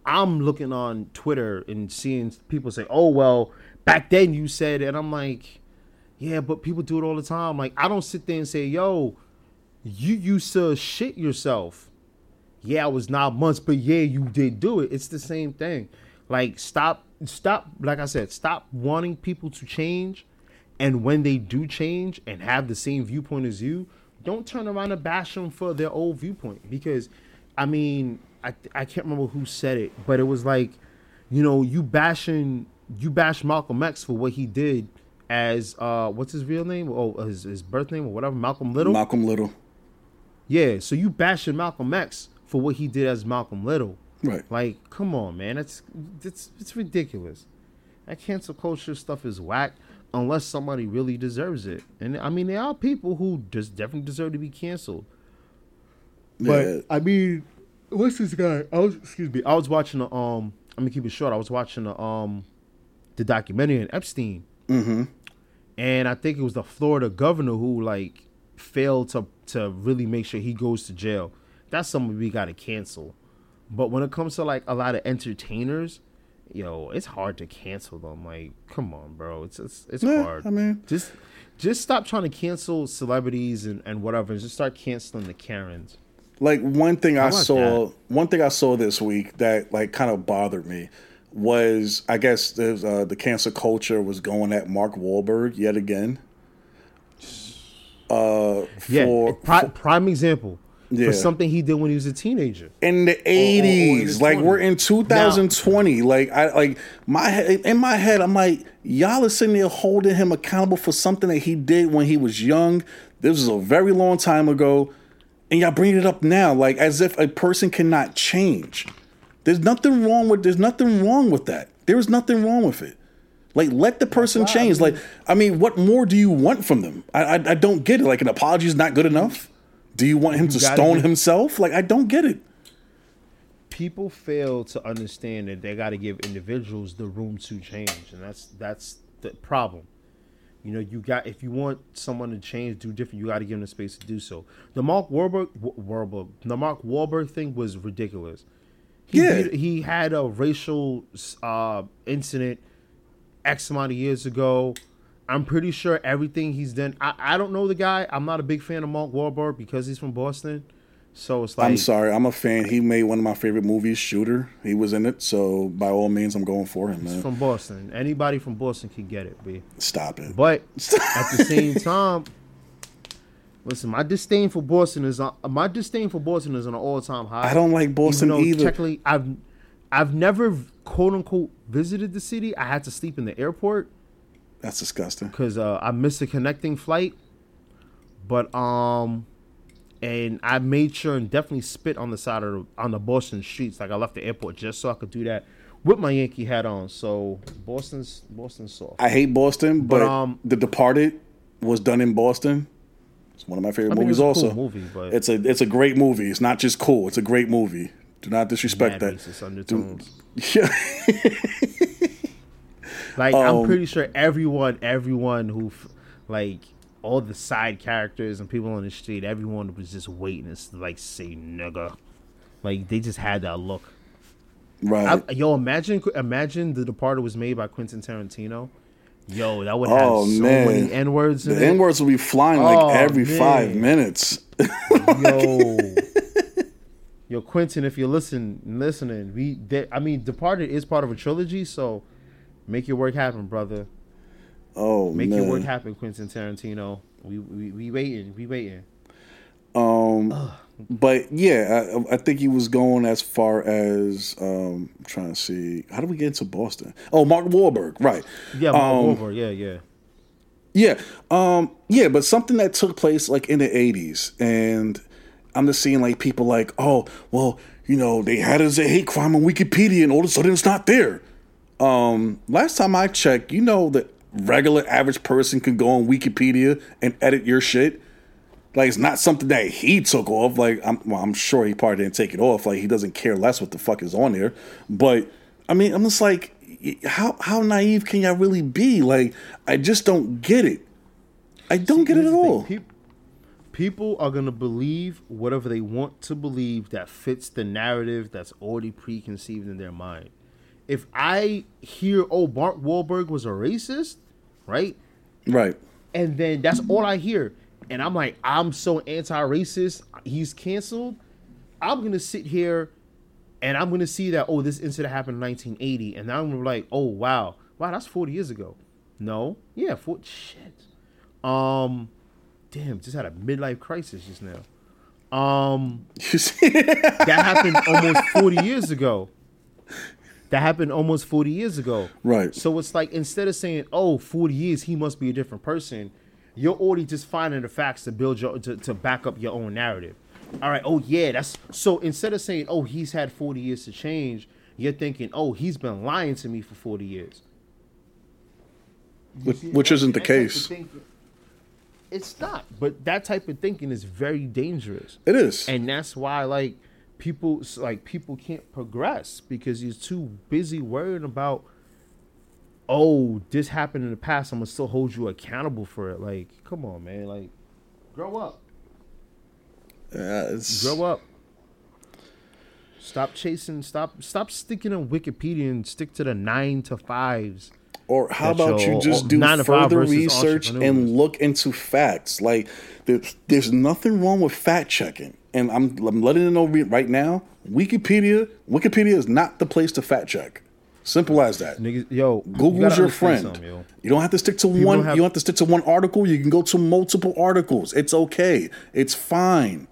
I'm looking on Twitter and seeing people say, oh, well, back then you said, and I'm like, yeah, but people do it all the time. Like, I don't sit there and say, yo, you used to shit yourself. Yeah, it was nine months, but yeah, you did do it. It's the same thing. Like, stop, stop, like I said, stop wanting people to change. And when they do change and have the same viewpoint as you, don't turn around and bash them for their old viewpoint. Because, I mean, I I can't remember who said it, but it was like, you know, you bashing, you bash Malcolm X for what he did as, uh, what's his real name? Oh, his, his birth name or whatever, Malcolm Little? Malcolm Little. Yeah, so you bashing Malcolm X for what he did as Malcolm Little. Right. Like, come on, man. That's it's it's ridiculous. That cancel culture stuff is whack unless somebody really deserves it. And I mean, there are people who just definitely deserve to be canceled. But yeah. I mean, what's this guy? I was, excuse me. I was watching a um I'm gonna keep it short. I was watching a, um the documentary on Epstein. Mm-hmm. And I think it was the Florida governor who like failed to to really make sure he goes to jail. That's something we gotta cancel. But when it comes to like a lot of entertainers, yo, it's hard to cancel them. Like, come on, bro, it's it's, it's yeah, hard. I mean, just just stop trying to cancel celebrities and, and whatever. Just start canceling the Karens. Like one thing I, I saw, that. one thing I saw this week that like kind of bothered me was I guess there's, uh, the cancel culture was going at Mark Wahlberg yet again. Uh, yeah, for, pri- for, prime example. Yeah. For something he did when he was a teenager in the eighties, like we're in two thousand twenty. Now, like I like my in my head, I'm like, y'all are sitting there holding him accountable for something that he did when he was young. This was a very long time ago, and y'all bring it up now, like as if a person cannot change. There's nothing wrong with there's nothing wrong with that. There is nothing wrong with it. Like, let the person wow, change. I mean, like, I mean, what more do you want from them? I, I I don't get it. Like, an apology is not good enough. Do you want him you to stone get, himself? Like, I don't get it. People fail to understand that they got to give individuals the room to change, and that's that's the problem. You know, you got if you want someone to change, do different, you got to give them the space to do so. The Mark Wahlberg, Wahlberg, the Mark Wahlberg thing was ridiculous. He yeah. did, he had a racial uh, incident X amount of years ago. I'm pretty sure everything he's done. I, I don't know the guy. I'm not a big fan of Mark Wahlberg because he's from Boston. So it's like I'm sorry, I'm a fan. He made one of my favorite movies, Shooter. He was in it, so by all means, I'm going for him. Man. He's from Boston. Anybody from Boston can get it, B. Stop it. But Stop at the same time, listen, my disdain for Boston is on, my disdain for Boston is on an all time high. I don't like Boston even either. Technically, I've I've never, quote unquote, visited the city. I had to sleep in the airport. That's disgusting. Because uh, I missed a connecting flight, but um, and I made sure and definitely spit on the side of the, on the Boston streets. Like I left the airport just so I could do that with my Yankee hat on. So Boston's Boston's soft. I hate Boston, but, but um, The Departed was done in Boston. It's one of my favorite I mean, movies. It's a also, cool movie, but it's a it's a great movie. It's not just cool. It's a great movie. Do not disrespect that. Racist undertones. Do, yeah. Like, um, I'm pretty sure everyone, everyone who, f- like, all the side characters and people on the street, everyone was just waiting to, like, say nigga. Like, they just had that look. Right. I, yo, imagine imagine The Departed was made by Quentin Tarantino. Yo, that would have oh, so man. many N-words in the it. The N-words would be flying, like, oh, every man. five minutes. Yo. Yo, Quentin, if you're listen, listening, we, they, I mean, Departed is part of a trilogy, so... Make your work happen, brother. Oh, Make man. Make your work happen, Quentin Tarantino. We we we waiting. We waiting. Um, Ugh. But yeah, I, I think he was going as far as um, I'm trying to see, how do we get into Boston? Oh, Mark Wahlberg, right? Yeah, Mark um, Wahlberg. Yeah, yeah, yeah, um, yeah. But something that took place like in the eighties, and I'm just seeing like people like, oh, well, you know, they had it as a hate crime on Wikipedia, and all of a sudden it's not there. Um, last time I checked, you know, the regular average person can go on Wikipedia and edit your shit. Like, it's not something that he took off. Like, I'm, well, I'm sure he probably didn't take it off. Like, he doesn't care less what the fuck is on there. But, I mean, I'm just like, how how naive can y'all really be? Like, I just don't get it. I don't See, get it at all. Pe- people are going to believe whatever they want to believe that fits the narrative that's already preconceived in their mind. If I hear, oh, Mark Wahlberg was a racist, right? Right. And then that's all I hear. And I'm like, I'm so anti-racist, he's canceled. I'm going to sit here and I'm going to see that, oh, this incident happened in nineteen eighty. And I'm gonna be like, oh, wow. Wow, that's forty years ago. No? Yeah, forty shit. Um, damn, just had a midlife crisis just now. Um, that happened almost forty years ago. That happened almost forty years ago. Right. So it's like, instead of saying, oh, forty years, he must be a different person, you're already just finding the facts to build your to, to back up your own narrative. All right. Oh yeah, that's so. Instead of saying, "Oh, he's had forty years to change," you're thinking, "Oh, he's been lying to me for forty years," which, which isn't the case. Thinking, it's not. But that type of thinking is very dangerous. It is, and that's why like people like people can't progress because you're too busy worrying about, oh, this happened in the past, I'm going to still hold you accountable for it. Like, come on, man. Like, grow up. Yeah, it's... Grow up. Stop chasing. Stop Stop sticking on Wikipedia and stick to the nine to fives. Or how about you just do further research and look into facts? Like, there's, there's nothing wrong with fact checking. And I'm, I'm letting it know right now, Wikipedia, Wikipedia is not the place to fact check. Simple as that. Niggas, yo, Google's you your friend. Yo. You don't have to stick to People one. Have... You don't have to stick to one article. You can go to multiple articles. It's okay. It's fine.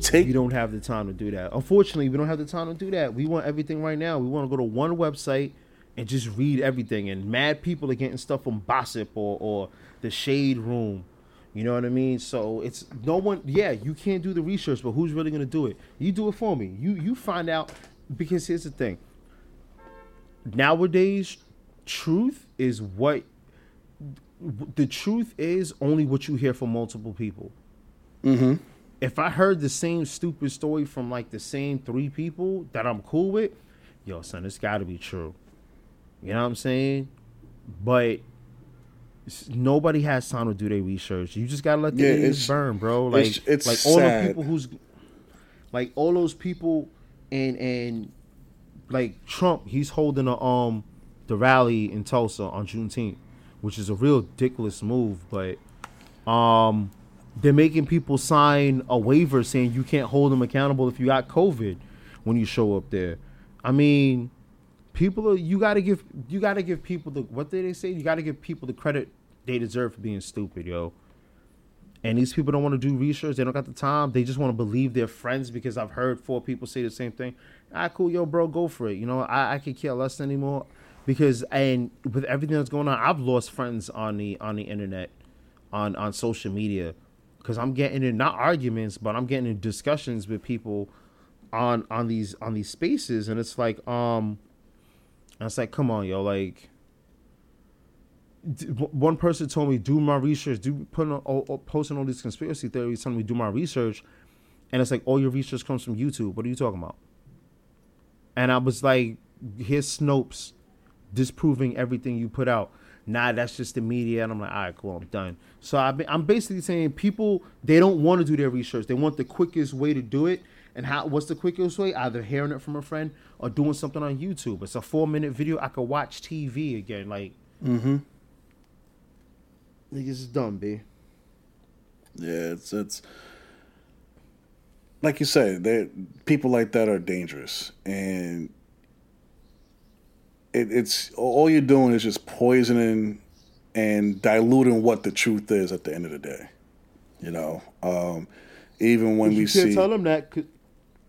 Take. You don't have the time to do that. Unfortunately, we don't have the time to do that. We want everything right now. We want to go to one website and just read everything. And mad people are getting stuff from Gossip or or the Shade Room. You know what I mean? So it's no one. Yeah, you can't do the research, but who's really gonna do it? You do it for me. You you find out, because here's the thing. Nowadays, truth is what the truth is only what you hear from multiple people. Mm-hmm. If I heard the same stupid story from like the same three people that I'm cool with, yo, son, it's got to be true. You know what I'm saying? But nobody has time to do their research. You just gotta let the yeah, it's, burn, bro. Like it's, it's like sad. All the people who's like all those people and and. Like Trump, he's holding a um the rally in Tulsa on Juneteenth, which is a real dickless move. But um, they're making people sign a waiver saying you can't hold them accountable if you got COVID when you show up there. I mean, people are you gotta give you gotta give people the what did they say? You gotta give people the credit they deserve for being stupid, yo. And these people don't want to do research. They don't got the time. They just want to believe their friends because I've heard four people say the same thing. All right, cool, yo, bro, go for it. You know, I, I could care less anymore because, and with everything that's going on, I've lost friends on the on the internet, on, on social media, because I'm getting in not arguments, but I'm getting in discussions with people on on these on these spaces, and it's like, um, and it's like, come on, yo, like. One person told me, do my research, do putting all, posting all these conspiracy theories, telling me do my research, and it's like, all your research comes from YouTube. What are you talking about? And I was like, here's Snopes disproving everything you put out. Nah, that's just the media. And I'm like, all right, cool, I'm done. So I've been, I'm basically saying people, they don't want to do their research. They want the quickest way to do it. And how? What's the quickest way? Either hearing it from a friend or doing something on YouTube. It's a four-minute video. I could watch T V again. Like, mm-hmm. Niggas is dumb, B. Yeah, it's it's like you said, they people like that are dangerous, and it, it's all you're doing is just poisoning and diluting what the truth is at the end of the day, you know. Um, Even when we can't see, tell them that,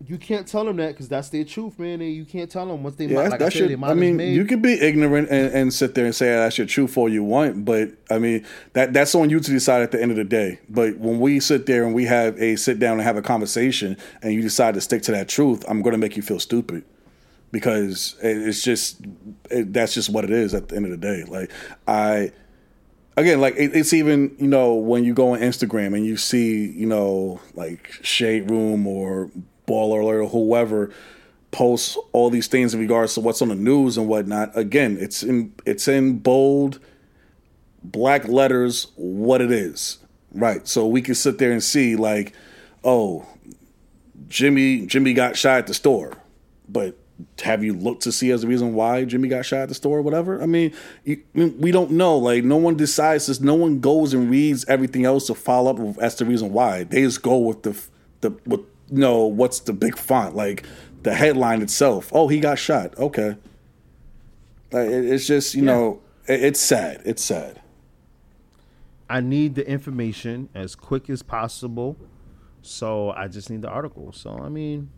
you can't tell them that because that's their truth, man. And you can't tell them once they, yeah, might, like I said, your, they might. I mean, made. You can be ignorant and, and sit there and say that's your truth all you want, but I mean that that's on you to decide at the end of the day. But when we sit there and we have a sit down and have a conversation, and you decide to stick to that truth, I'm going to make you feel stupid. Because it's just, it, that's just what it is at the end of the day. Like, I, again, like, it, it's even, you know, when you go on Instagram and you see, you know, like, Shade Room or Baller Alert or whoever posts all these things in regards to what's on the news and whatnot. Again, it's in, it's in bold, black letters, what it is, right? So we can sit there and see, like, oh, Jimmy, Jimmy got shot at the store, but have you looked to see as the reason why Jimmy got shot at the store or whatever? I mean, you, we don't know. Like, no one decides this. No one goes and reads everything else to follow up with as the reason why. They just go with the, the with, you know, what's the big font? Like, the headline itself. Oh, he got shot. Okay. Like, it, it's just, you yeah. know, it, it's sad. It's sad. I need the information as quick as possible. So I just need the article. So, I mean...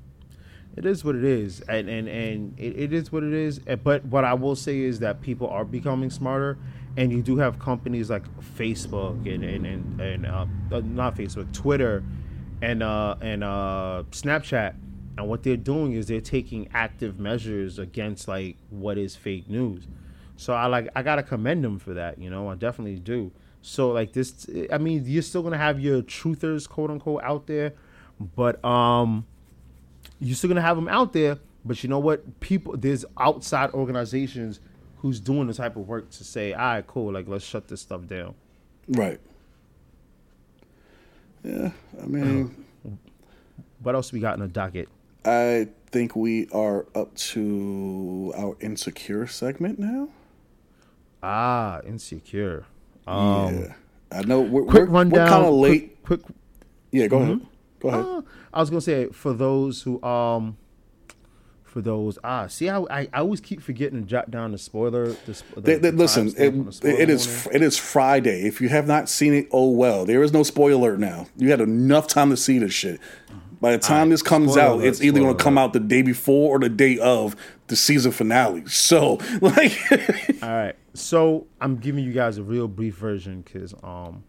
It is what it is, and and, and it, it is what it is. But what I will say is that people are becoming smarter, and you do have companies like Facebook and and and, and uh, not Facebook, Twitter, and uh, and uh, Snapchat, and what they're doing is they're taking active measures against like what is fake news. So I like I gotta commend them for that. You know, I definitely do. So like this, I mean, you're still gonna have your truthers, quote unquote, out there, but um. You're still gonna have them out there, but you know what? People, there's outside organizations who's doing the type of work to say, "All right, cool, like let's shut this stuff down." Right. Yeah, I mean, what else we got in the docket? I think we are up to our Insecure segment now. Ah, Insecure. Um, yeah, I know. We're, quick we're, rundown. We're kind of late. Quick, quick. Yeah, go mm-hmm. ahead. Go ahead. Uh, I was gonna say for those who um, for those ah, see, I I, I always keep forgetting to jot down the spoiler. The, the, they, they, the listen, it, spoiler it is morning. It is Friday. If you have not seen it, oh well. There is no spoiler alert now. You had enough time to see this shit. By the time right, this comes out, alert, it's either gonna come alert. out the day before or the day of the season finale. So like, all right. So I'm giving you guys a real brief version because um.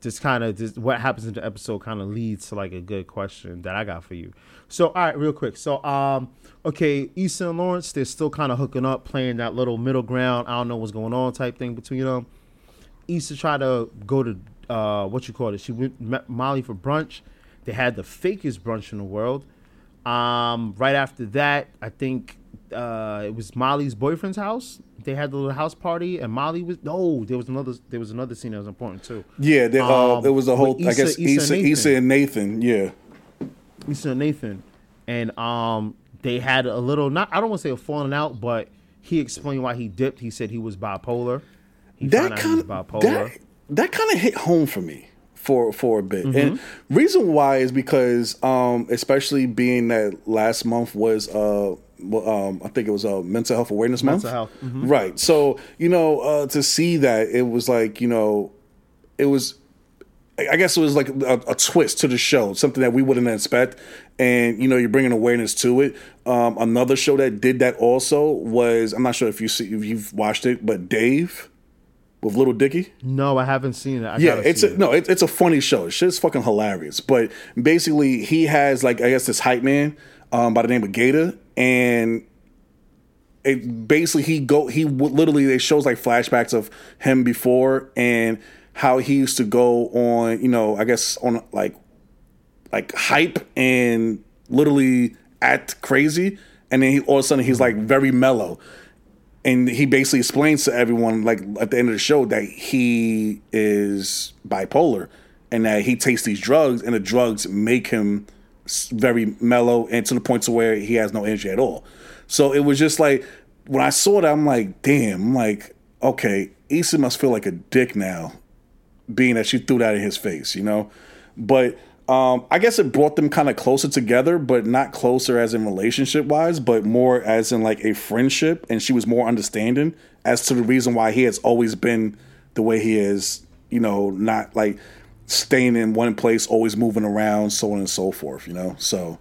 Just kind of what happens in the episode kind of leads to like a good question that I got for you. So, all right, real quick. So, um, okay, Issa and Lawrence, they're still kind of hooking up, playing that little middle ground, I don't know what's going on type thing between them. Issa tried to go to uh, what you call it. She went met Molly for brunch. They had the fakest brunch in the world. Um, right after that, I think uh, it was Molly's boyfriend's house. They had the little house party, and Molly was no. There was another. There was another scene that was important too. Yeah, there um, uh, was a whole. Issa, I guess Issa, Issa, and Issa and Nathan. Yeah, Issa and Nathan, and um, they had a little. Not I don't want to say a falling out, but he explained why he dipped. He said he was bipolar. He that kind of bipolar. That, that kind of hit home for me for for a bit, mm-hmm. and reason why is because um, especially being that last month was uh. Well, um, I think it was a uh, mental health awareness mental month, health. Mm-hmm. Right? So you know, uh, to see that it was like you know, it was, I guess it was like a, a twist to the show, something that we wouldn't expect, and you know, you're bringing awareness to it. Um, another show that did that also was I'm not sure if you see if you've watched it, but Dave with Little Dicky. No, I haven't seen it. I yeah, it's see a, it. no, it, it's a funny show. Shit's fucking hilarious. But basically, he has like I guess this hype man um, by the name of Gator. And it basically he go he w- literally they shows like flashbacks of him before and how he used to go on you know I guess on like like hype and literally act crazy and then he, all of a sudden he's like very mellow and he basically explains to everyone like at the end of the show that he is bipolar and that he takes these drugs and the drugs make him very mellow and to the point to where he has no energy at all. So it was just like when I saw that, I'm like, damn, I'm like, okay, Issa must feel like a dick now, being that she threw that in his face, you know. But um, I guess it brought them kind of closer together, but not closer as in relationship wise, but more as in like a friendship. And she was more understanding as to the reason why he has always been the way he is, you know, not like. staying in one place, always moving around, so on and so forth, you know? So.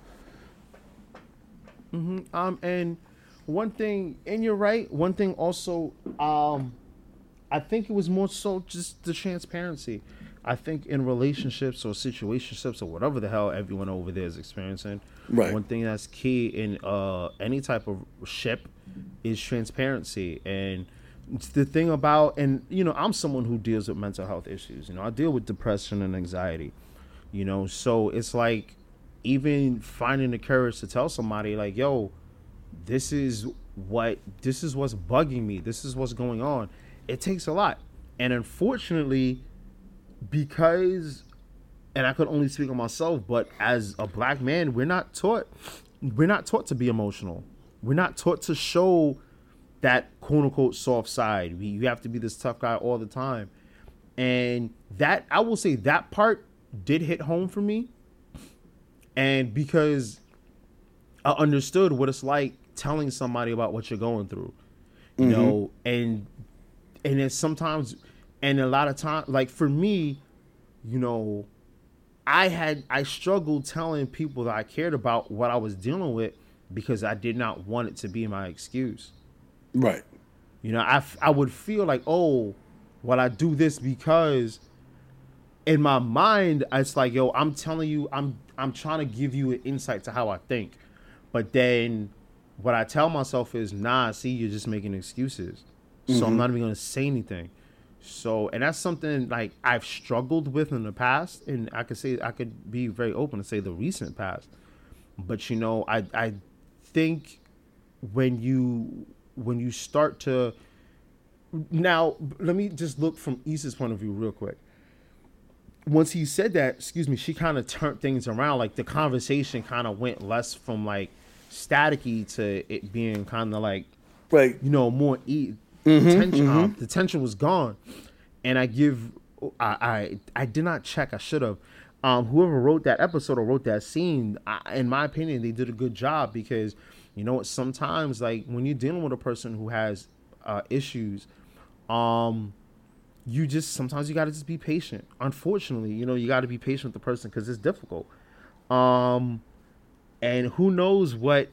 Mm-hmm. Um, and one thing, and you're right, one thing also, um, I think it was more so just the transparency. I think in relationships or situationships or whatever the hell everyone over there is experiencing, right. One thing that's key in uh, any type of ship is transparency. And it's the thing about, and, you know, I'm someone who deals with mental health issues. You know, I deal with depression and anxiety, you know, so it's like even finding the courage to tell somebody like, yo, this is what, this is what's bugging me. This is what's going on. It takes a lot. And unfortunately, because, and I could only speak on myself, but as a black man, we're not taught, we're not taught to be emotional. We're not taught to show that quote unquote soft side. We, you have to be this tough guy all the time. And that, I will say that part did hit home for me. And because I understood what it's like telling somebody about what you're going through, you mm-hmm. know, and, and it's sometimes, and a lot of time, like for me, you know, I had, I struggled telling people that I cared about what I was dealing with because I did not want it to be my excuse. Right. You know, I, I would feel like, oh, well, I do this because in my mind, it's like, yo, I'm telling you, I'm, I'm trying to give you an insight to how I think. But then what I tell myself is, nah, see, you're just making excuses. So mm-hmm. I'm not even going to say anything. So, and that's something like I've struggled with in the past, and I could say I could be very open to say the recent past, but you know, I I think when you when you start to now, let me just look from Issa's point of view real quick. Once he said that, excuse me, she kind of turned things around. Like the conversation kind of went less from like staticky to it being kind of like, right, you know, more e. Mm-hmm, tension, mm-hmm. Um, the tension was gone, and I give I I, I did not check. I should have. Um, whoever wrote that episode or wrote that scene, I, in my opinion, they did a good job because you know sometimes like when you're dealing with a person who has uh, issues, um, you just sometimes you got to just be patient. Unfortunately, you know you got to be patient with the person because it's difficult. Um, and who knows what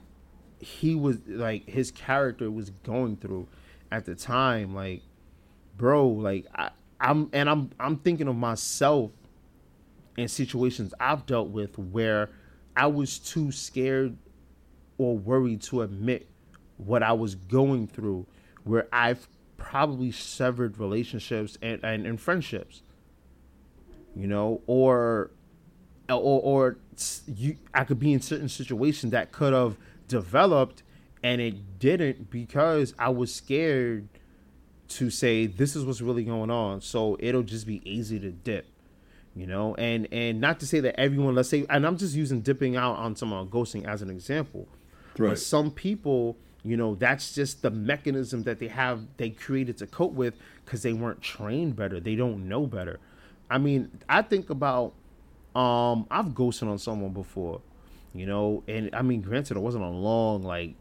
he was like his character was going through. At the time, like, bro, like I, I'm, and I'm, I'm thinking of myself in situations I've dealt with where I was too scared or worried to admit what I was going through, where I've probably severed relationships and, and, and friendships, you know, or, or, or you, I could be in certain situations that could have developed. And it didn't because I was scared to say, this is what's really going on. So it'll just be easy to dip, you know, and and not to say that everyone, let's say, and I'm just using dipping out on someone ghosting as an example. Right. But some people, you know, that's just the mechanism that they have, they created to cope with because they weren't trained better. They don't know better. I mean, I think about, um, I've ghosted on someone before, you know, and I mean, granted, it wasn't a long, like,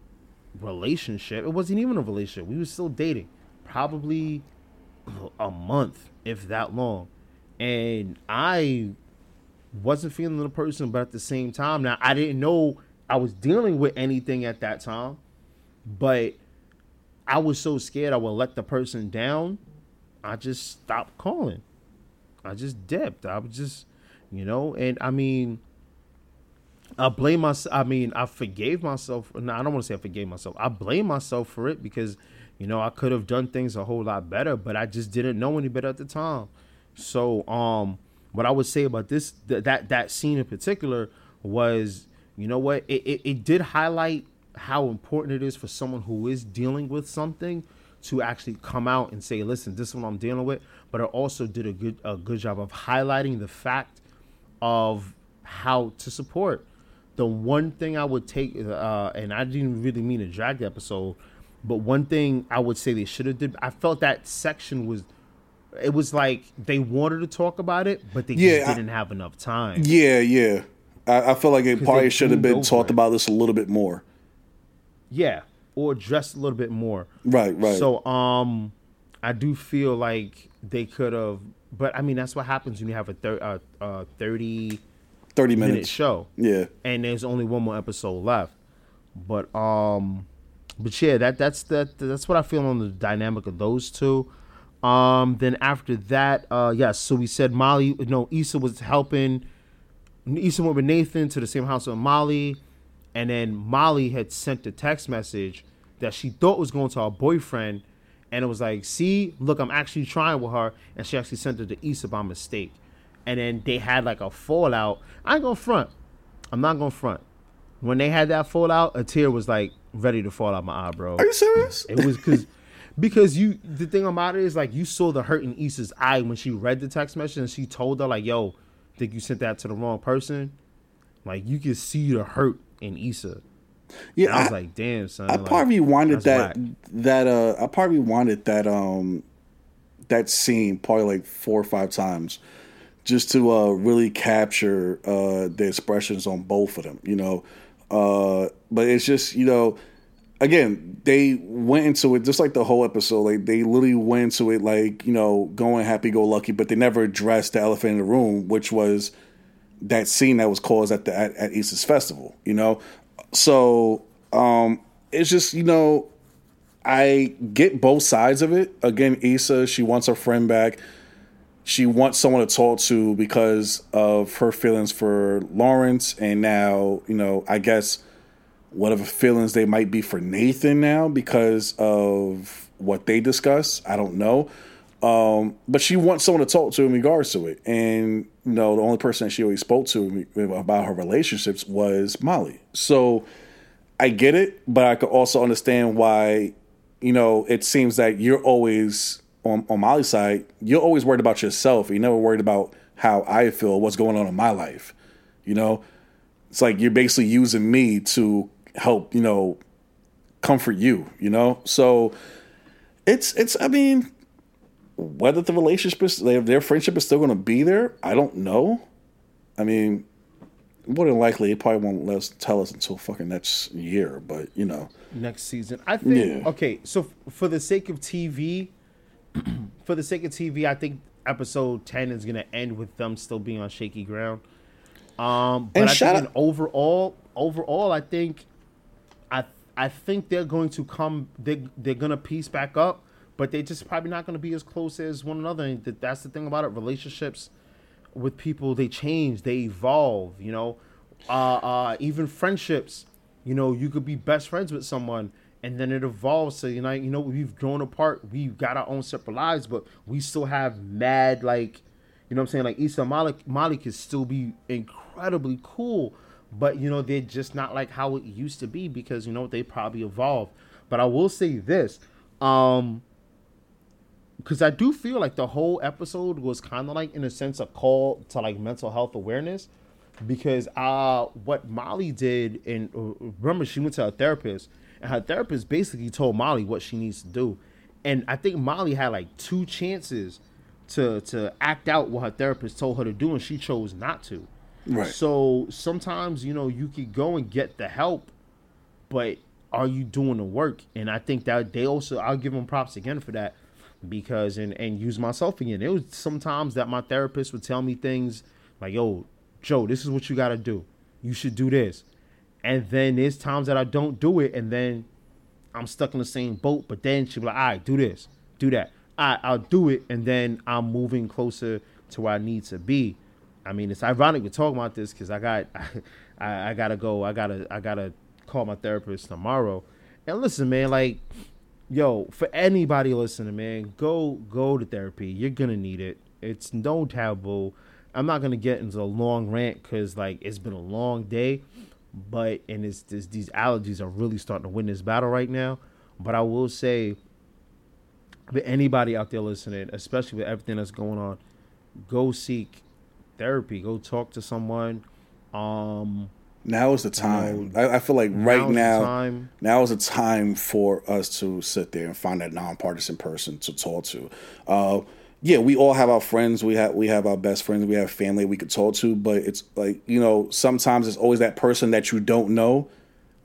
relationship. It wasn't even a relationship. We were still dating, probably a month, if that long. And I wasn't feeling the person, but at the same time, now I didn't know I was dealing with anything at that time, but I was so scared I would let the person down. I just stopped calling. I just dipped. I was just, you know, and I mean, I blame myself. I mean, I forgave myself. No, I don't want to say I forgave myself. I blame myself for it because, you know, I could have done things a whole lot better, but I just didn't know any better at the time. So, um, what I would say about this, th- that that scene in particular was, you know what? It, it it did highlight how important it is for someone who is dealing with something to actually come out and say, listen, this is what I'm dealing with. But it also did a good a good job of highlighting the fact of how to support. The one thing I would take, uh, and I didn't really mean to drag the episode, but one thing I would say they should have did, I felt that section was, it was like they wanted to talk about it, but they yeah, just didn't I, have enough time. Yeah, yeah. I, I feel like it probably should have been talked it. about this a little bit more. Yeah, or addressed a little bit more. Right, right. So um, I do feel like they could have But I mean, that's what happens when you have a thir- uh, uh, thirty thirty minute minutes. show. Yeah, and there's only one more episode left. But um, but yeah, that that's that that's what I feel on the dynamic of those two. Um, then after that, uh, yes. Yeah, so we said Molly. No, Issa was helping. Issa went with Nathan to the same house with Molly, and then Molly had sent a text message that she thought was going to her boyfriend. And it was like, see, look, I'm actually trying with her. And she actually sent it to Issa by mistake. And then they had like a fallout. I ain't gonna front. I'm not gonna front. When they had that fallout, a tear was like ready to fall out my eye, bro. Are you serious? It was because because you the thing about it is like you saw the hurt in Issa's eye when she read the text message and she told her like, yo, think you sent that to the wrong person? Like you could see the hurt in Issa. Yeah, I was I, like, "Damn, son." I like, probably wanted that. Whack. That uh, I probably wanted that. Um, that scene probably like four or five times, just to uh, really capture uh, the expressions on both of them. You know, uh, but it's just you know, again, they went into it just like the whole episode. Like they literally went into it like you know, going happy go lucky, but they never addressed the elephant in the room, which was that scene that was caused at the at, at Issa's festival. You know. So um, it's just, you know, I get both sides of it. Again, Issa, she wants her friend back. She wants someone to talk to because of her feelings for Lawrence. And now, you know, I guess whatever feelings they might be for Nathan now because of what they discuss. I don't know. Um, but she wants someone to talk to in regards to it. And, you know, the only person that she always spoke to about her relationships was Molly. So I get it, but I could also understand why, you know, it seems that you're always, on, on Molly's side, you're always worried about yourself. You're never worried about how I feel, what's going on in my life. You know, it's like you're basically using me to help, you know, comfort you, you know? So it's, it's, I mean... Whether the relationship is, their friendship is still going to be there, I don't know. I mean, more than likely, it probably won't let us, tell us until fucking next year, but you know. Next season. I think, yeah. Okay, so for the sake of T V, for the sake of T V, I think episode ten is going to end with them still being on shaky ground. Um, but and I think in overall, overall, I think, I I think they're going to come, they, they're going to piece back up. But they're just probably not going to be as close as one another. And that's the thing about it. Relationships with people, they change. They evolve, you know. Uh, uh, even friendships, you know, you could be best friends with someone. And then it evolves. So, you know, you know, we've grown apart. We've got our own separate lives. But we still have mad, like, you know what I'm saying? Like, Issa and Molly, Molly could still be incredibly cool. But, you know, they're just not like how it used to be because, you know, they probably evolved. But I will say this. Um... Because I do feel like the whole episode was kind of like, in a sense, a call to like mental health awareness. Because uh, what Molly did, and remember, she went to her therapist, and her therapist basically told Molly what she needs to do. And I think Molly had like two chances to to act out what her therapist told her to do, and she chose not to. Right. So sometimes, you know, you could go and get the help, but are you doing the work? And I think that they also, I'll give them props again for that. Because and and use myself again. It was sometimes that my therapist would tell me things like, "Yo, Joe, this is what you got to do. You should do this." And then there's times that I don't do it, and then I'm stuck in the same boat. But then she'd be like, "All right, do this, do that. All right, I'll do it," and then I'm moving closer to where I need to be. I mean, it's ironic we're talking about this because I got I, I gotta go. I gotta I gotta call my therapist tomorrow. And listen, man, like. Yo, for anybody listening, man, go go to therapy. You're going to need it. It's no taboo. I'm not going to get into a long rant because, like, it's been a long day. But, and it's, it's these allergies are really starting to win this battle right now. But I will say, for anybody out there listening, especially with everything that's going on, go seek therapy. Go talk to someone. Um... Now is the time. I, I feel like right now, now is the time for us to sit there and find that nonpartisan person to talk to. Uh, yeah, we all have our friends. We have we have our best friends. We have family we could talk to. But it's like, you know, sometimes it's always that person that you don't know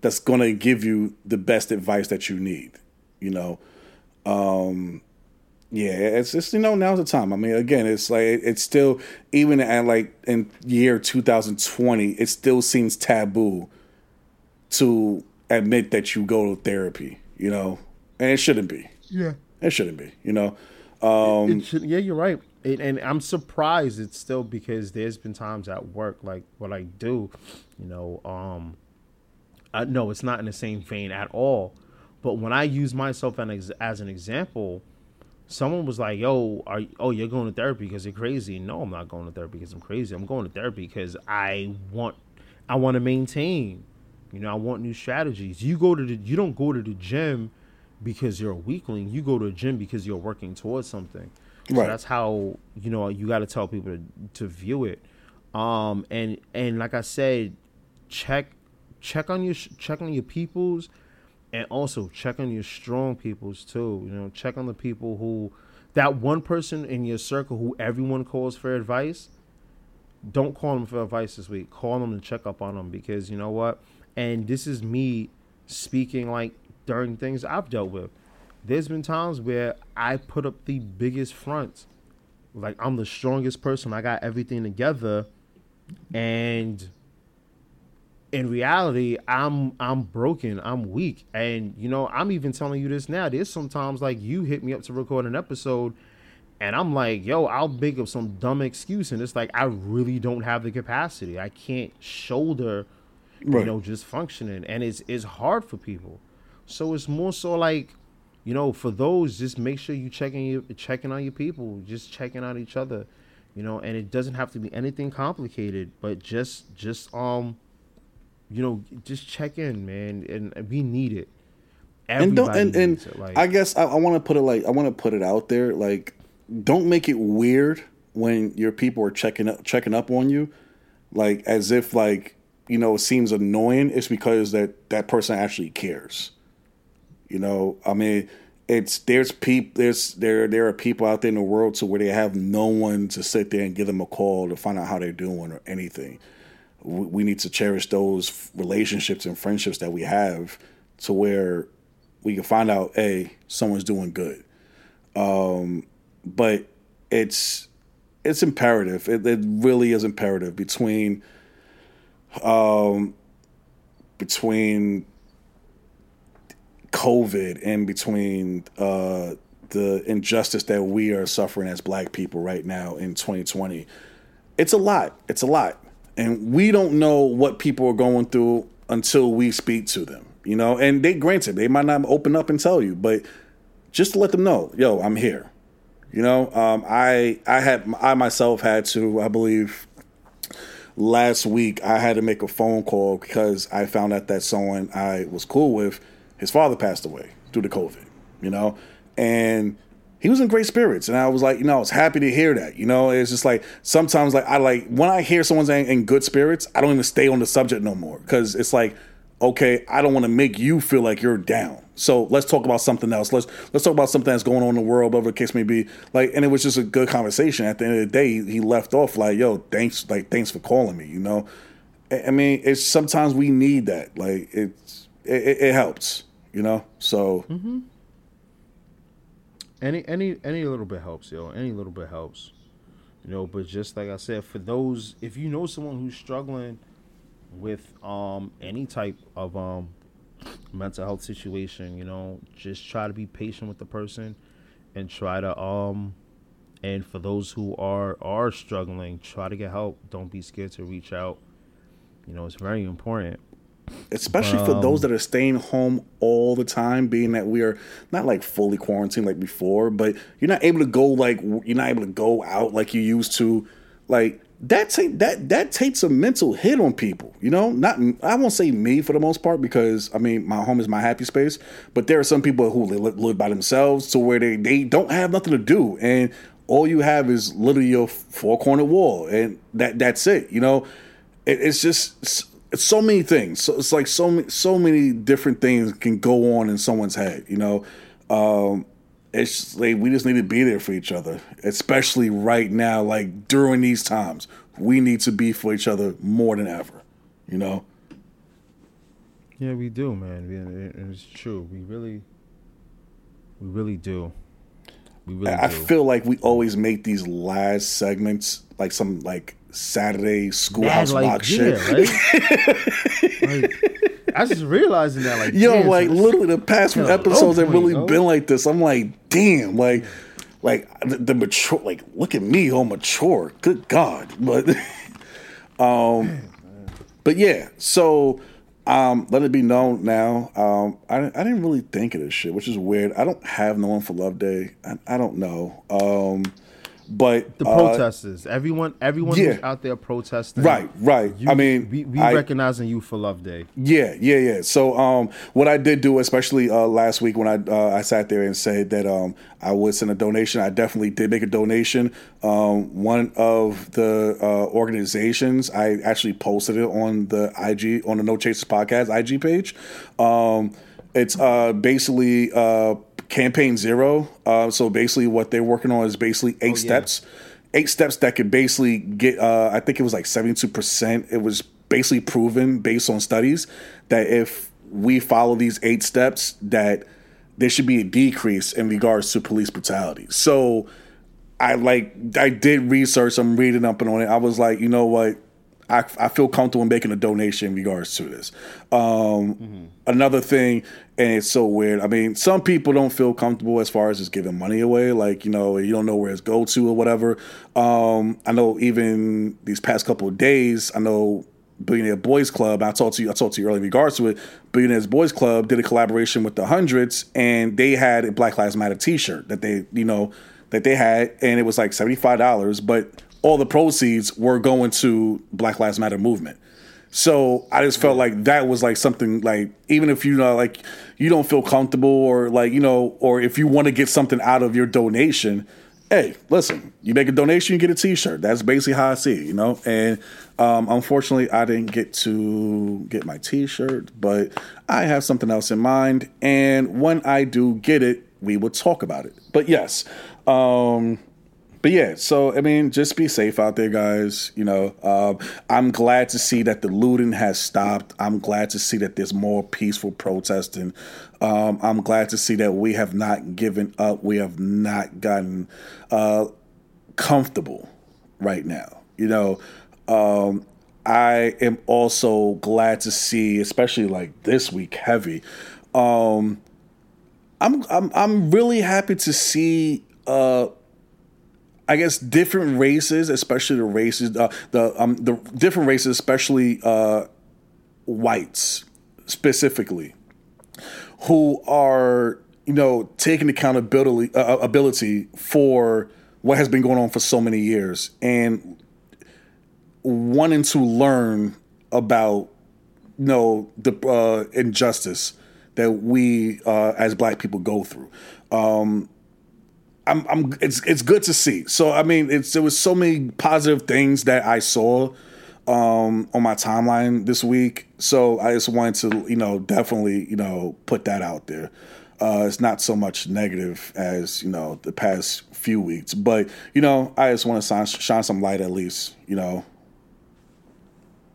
that's going to give you the best advice that you need, you know. Um, Yeah, it's just, you know, now's the time. I mean, again, it's like, it's still, even at like in year two thousand twenty, it still seems taboo to admit that you go to therapy, you know? And it shouldn't be. Yeah. It shouldn't be, you know? Um, it, it should, yeah, you're right. It, and I'm surprised it's still, because there's been times at work, like what I do, you know, um, I, no, it's not in the same vein at all. But when I use myself as, as an example, someone was like, yo, are, oh, you're going to therapy because you're crazy. No, I'm not going to therapy because I'm crazy. I'm going to therapy because I want I want to maintain. You know, I want new strategies. You go to the, you don't go to the gym because you're a weakling. You go to the gym because you're working towards something. Right. So that's how, you know, you got to tell people to, to view it. Um, and and like I said, check check on your check on your peoples. And also check on your strong peoples too. You know, check on the people who, that one person in your circle who everyone calls for advice. Don't call them for advice this week. Call them and check up on them, because you know what? And this is me speaking like during things I've dealt with. There's been times where I put up the biggest fronts. Like, I'm the strongest person. I got everything together. And in reality, I'm I'm broken. I'm weak. And, you know, I'm even telling you this now. There's sometimes, like, you hit me up to record an episode, and I'm like, yo, I'll make up some dumb excuse. And it's like, I really don't have the capacity. I can't shoulder, right. you know, just functioning. And it's, it's hard for people. So it's more so like, you know, for those, just make sure you checking your, checking on your people, just checking on each other, you know. And it doesn't have to be anything complicated, but just just, um. you know, just check in, man, and, and we need it. Everybody and don't, and, and needs it. Like, I guess I, I want to put it like I want to put it out there. Like, don't make it weird when your people are checking up, checking up on you, like as if like you know it seems annoying. It's because that that person actually cares. You know, I mean, it's there's people there's there there are people out there in the world to where they have no one to sit there and give them a call to find out how they're doing or anything. We need to cherish those relationships and friendships that we have to where we can find out, hey, someone's doing good. Um, but it's it's imperative. It, it really is imperative between um, between COVID and between uh, the injustice that we are suffering as black people right now in twenty twenty. It's a lot. It's a lot. And we don't know what people are going through until we speak to them, you know, and they granted, they might not open up and tell you, but just to let them know, yo, I'm here. You know, um, I, I had, I myself had to, I believe last week I had to make a phone call because I found out that someone I was cool with, his father passed away due to COVID, you know, and he was in great spirits. And I was like, you know, I was happy to hear that. You know, it's just like sometimes like I like when I hear someone's in, in good spirits, I don't even stay on the subject no more because it's like, OK, I don't want to make you feel like you're down. So let's talk about something else. Let's let's talk about something that's going on in the world, whatever the case may be. Like, and it was just a good conversation. At the end of the day, he left off like, yo, thanks. Like, thanks for calling me. You know, I mean, it's sometimes we need that. Like it's it, it helps, you know, so. Mm-hmm. Any any any little bit helps, yo. Any little bit helps, you know. But just like I said, for those, if you know someone who's struggling with um any type of um mental health situation, you know, just try to be patient with the person, and try to um, and for those who are are struggling, try to get help. Don't be scared to reach out. You know, it's very important. Especially um, for those that are staying home all the time, being that we are not like fully quarantined like before, but you're not able to go like you're not able to go out like you used to. Like that take that that takes a mental hit on people, you know. Not I won't say me for the most part because I mean my home is my happy space, but there are some people who live, live by themselves to where they, they don't have nothing to do and all you have is literally your four corner wall and that that's it, you know. It, it's just. It's, It's so many things. So it's like so many, so many different things can go on in someone's head. You know, um, it's just like we just need to be there for each other, especially right now. Like during these times, we need to be for each other more than ever. You know. Yeah, we do, man. It's true. We really, we really do. We really I do. feel like we always make these last segments like some like Saturday Schoolhouse like, Rock yeah, shit. Right? Like, I just realizing that like yo, like literally the past few episodes have really yo. been like this. I'm like, damn, like like the, the mature, like look at me, all mature. Good God, but um, but yeah, so. Um, let it be known now. Um, I I didn't really think of this shit, which is weird. I don't have no one for Love Day. I, I don't know. Um, but the uh, protesters, everyone, everyone yeah. who's out there protesting, right, right. You, I mean, we, we I, recognizing you for Love Day. Yeah, yeah, yeah. So, um, what I did do, especially uh, last week when I uh, I sat there and said that um, I would send a donation. I definitely did make a donation. Um, one of the uh, organizations, I actually posted it on the I G on the No Chasers Podcast I G page. Um, it's uh, basically. Uh, Campaign Zero. Uh, so basically, what they're working on is basically eight oh, yeah. steps, eight steps that could basically get. Uh, I think it was like seventy-two percent. It was basically proven based on studies that if we follow these eight steps, that there should be a decrease in regards to police brutality. So I like I did research. I'm reading up and on it. I was like, you know what? I, I feel comfortable in making a donation in regards to this. Um, mm-hmm. Another thing, and it's so weird. I mean, some people don't feel comfortable as far as just giving money away. Like, you know, you don't know where it's go to or whatever. Um, I know even these past couple of days, I know Billionaire Boys Club, I talked to you, I talked to you earlier in regards to it. Billionaire Boys Club did a collaboration with the Hundreds, and they had a Black Lives Matter t-shirt that they, you know, that they had, and it was like seventy-five dollars, but all the proceeds were going to Black Lives Matter movement. So I just felt like that was like something like, even if you know, like you don't feel comfortable or like, you know, or if you want to get something out of your donation, hey, listen, you make a donation, you get a t-shirt. That's basically how I see it, you know? And um, unfortunately I didn't get to get my t-shirt, but I have something else in mind. And when I do get it, we will talk about it. But yes, um, But yeah, so, I mean, just be safe out there, guys. You know, uh, I'm glad to see that the looting has stopped. I'm glad to see that there's more peaceful protesting. Um, I'm glad to see that we have not given up. We have not gotten uh, comfortable right now. You know, um, I am also glad to see, especially like this week, heavy. Um, I'm, I'm, I'm really happy to see... Uh, I guess different races, especially the races, uh, the um, the different races, especially uh, whites specifically, who are you know taking accountability uh, ability for what has been going on for so many years and wanting to learn about you know the uh, injustice that we uh, as Black people go through. Um, I'm, I'm. It's it's good to see. So I mean, it's there was so many positive things that I saw um, on my timeline this week. So I just wanted to, you know, definitely, you know, put that out there. Uh, it's not so much negative as you know the past few weeks, but you know, I just want to shine, shine some light at least, you know.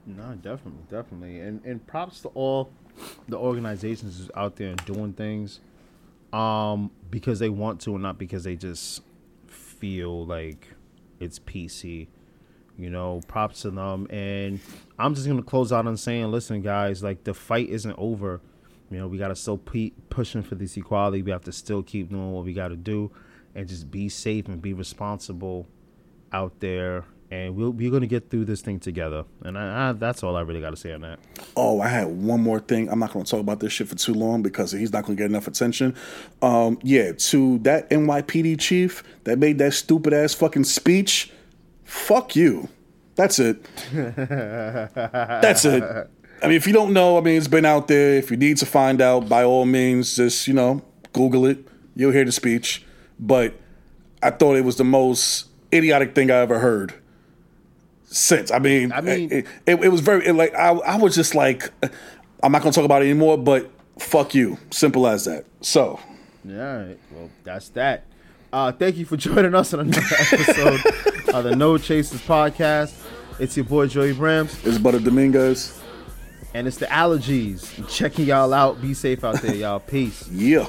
No, definitely, definitely, and and props to all the organizations who's out there doing things. Um, because they want to and not because they just feel like it's P C, you know, props to them. And I'm just going to close out on saying, listen, guys, like the fight isn't over. You know, we got to still keep pe- pushing for this equality. We have to still keep doing what we got to do and just be safe and be responsible out there. And we'll, we're going to get through this thing together. And I, I, that's all I really got to say on that. Oh, I had one more thing. I'm not going to talk about this shit for too long because he's not going to get enough attention. Um, yeah, to that N Y P D chief that made that stupid-ass fucking speech, fuck you. That's it. That's it. I mean, if you don't know, I mean, it's been out there. If you need to find out, by all means, just, you know, Google it. You'll hear the speech. But I thought it was the most idiotic thing I ever heard. Since I mean, I mean, it, it, it was very it, like I, I was just like, I'm not gonna talk about it anymore. But fuck you, simple as that. So, yeah, well, that's that. Uh, thank you for joining us on another episode of the No Chasers Podcast. It's your boy Joey Bramps. It's Butter Dominguez, and it's the allergies. I'm checking y'all out. Be safe out there, y'all. Peace. Yeah.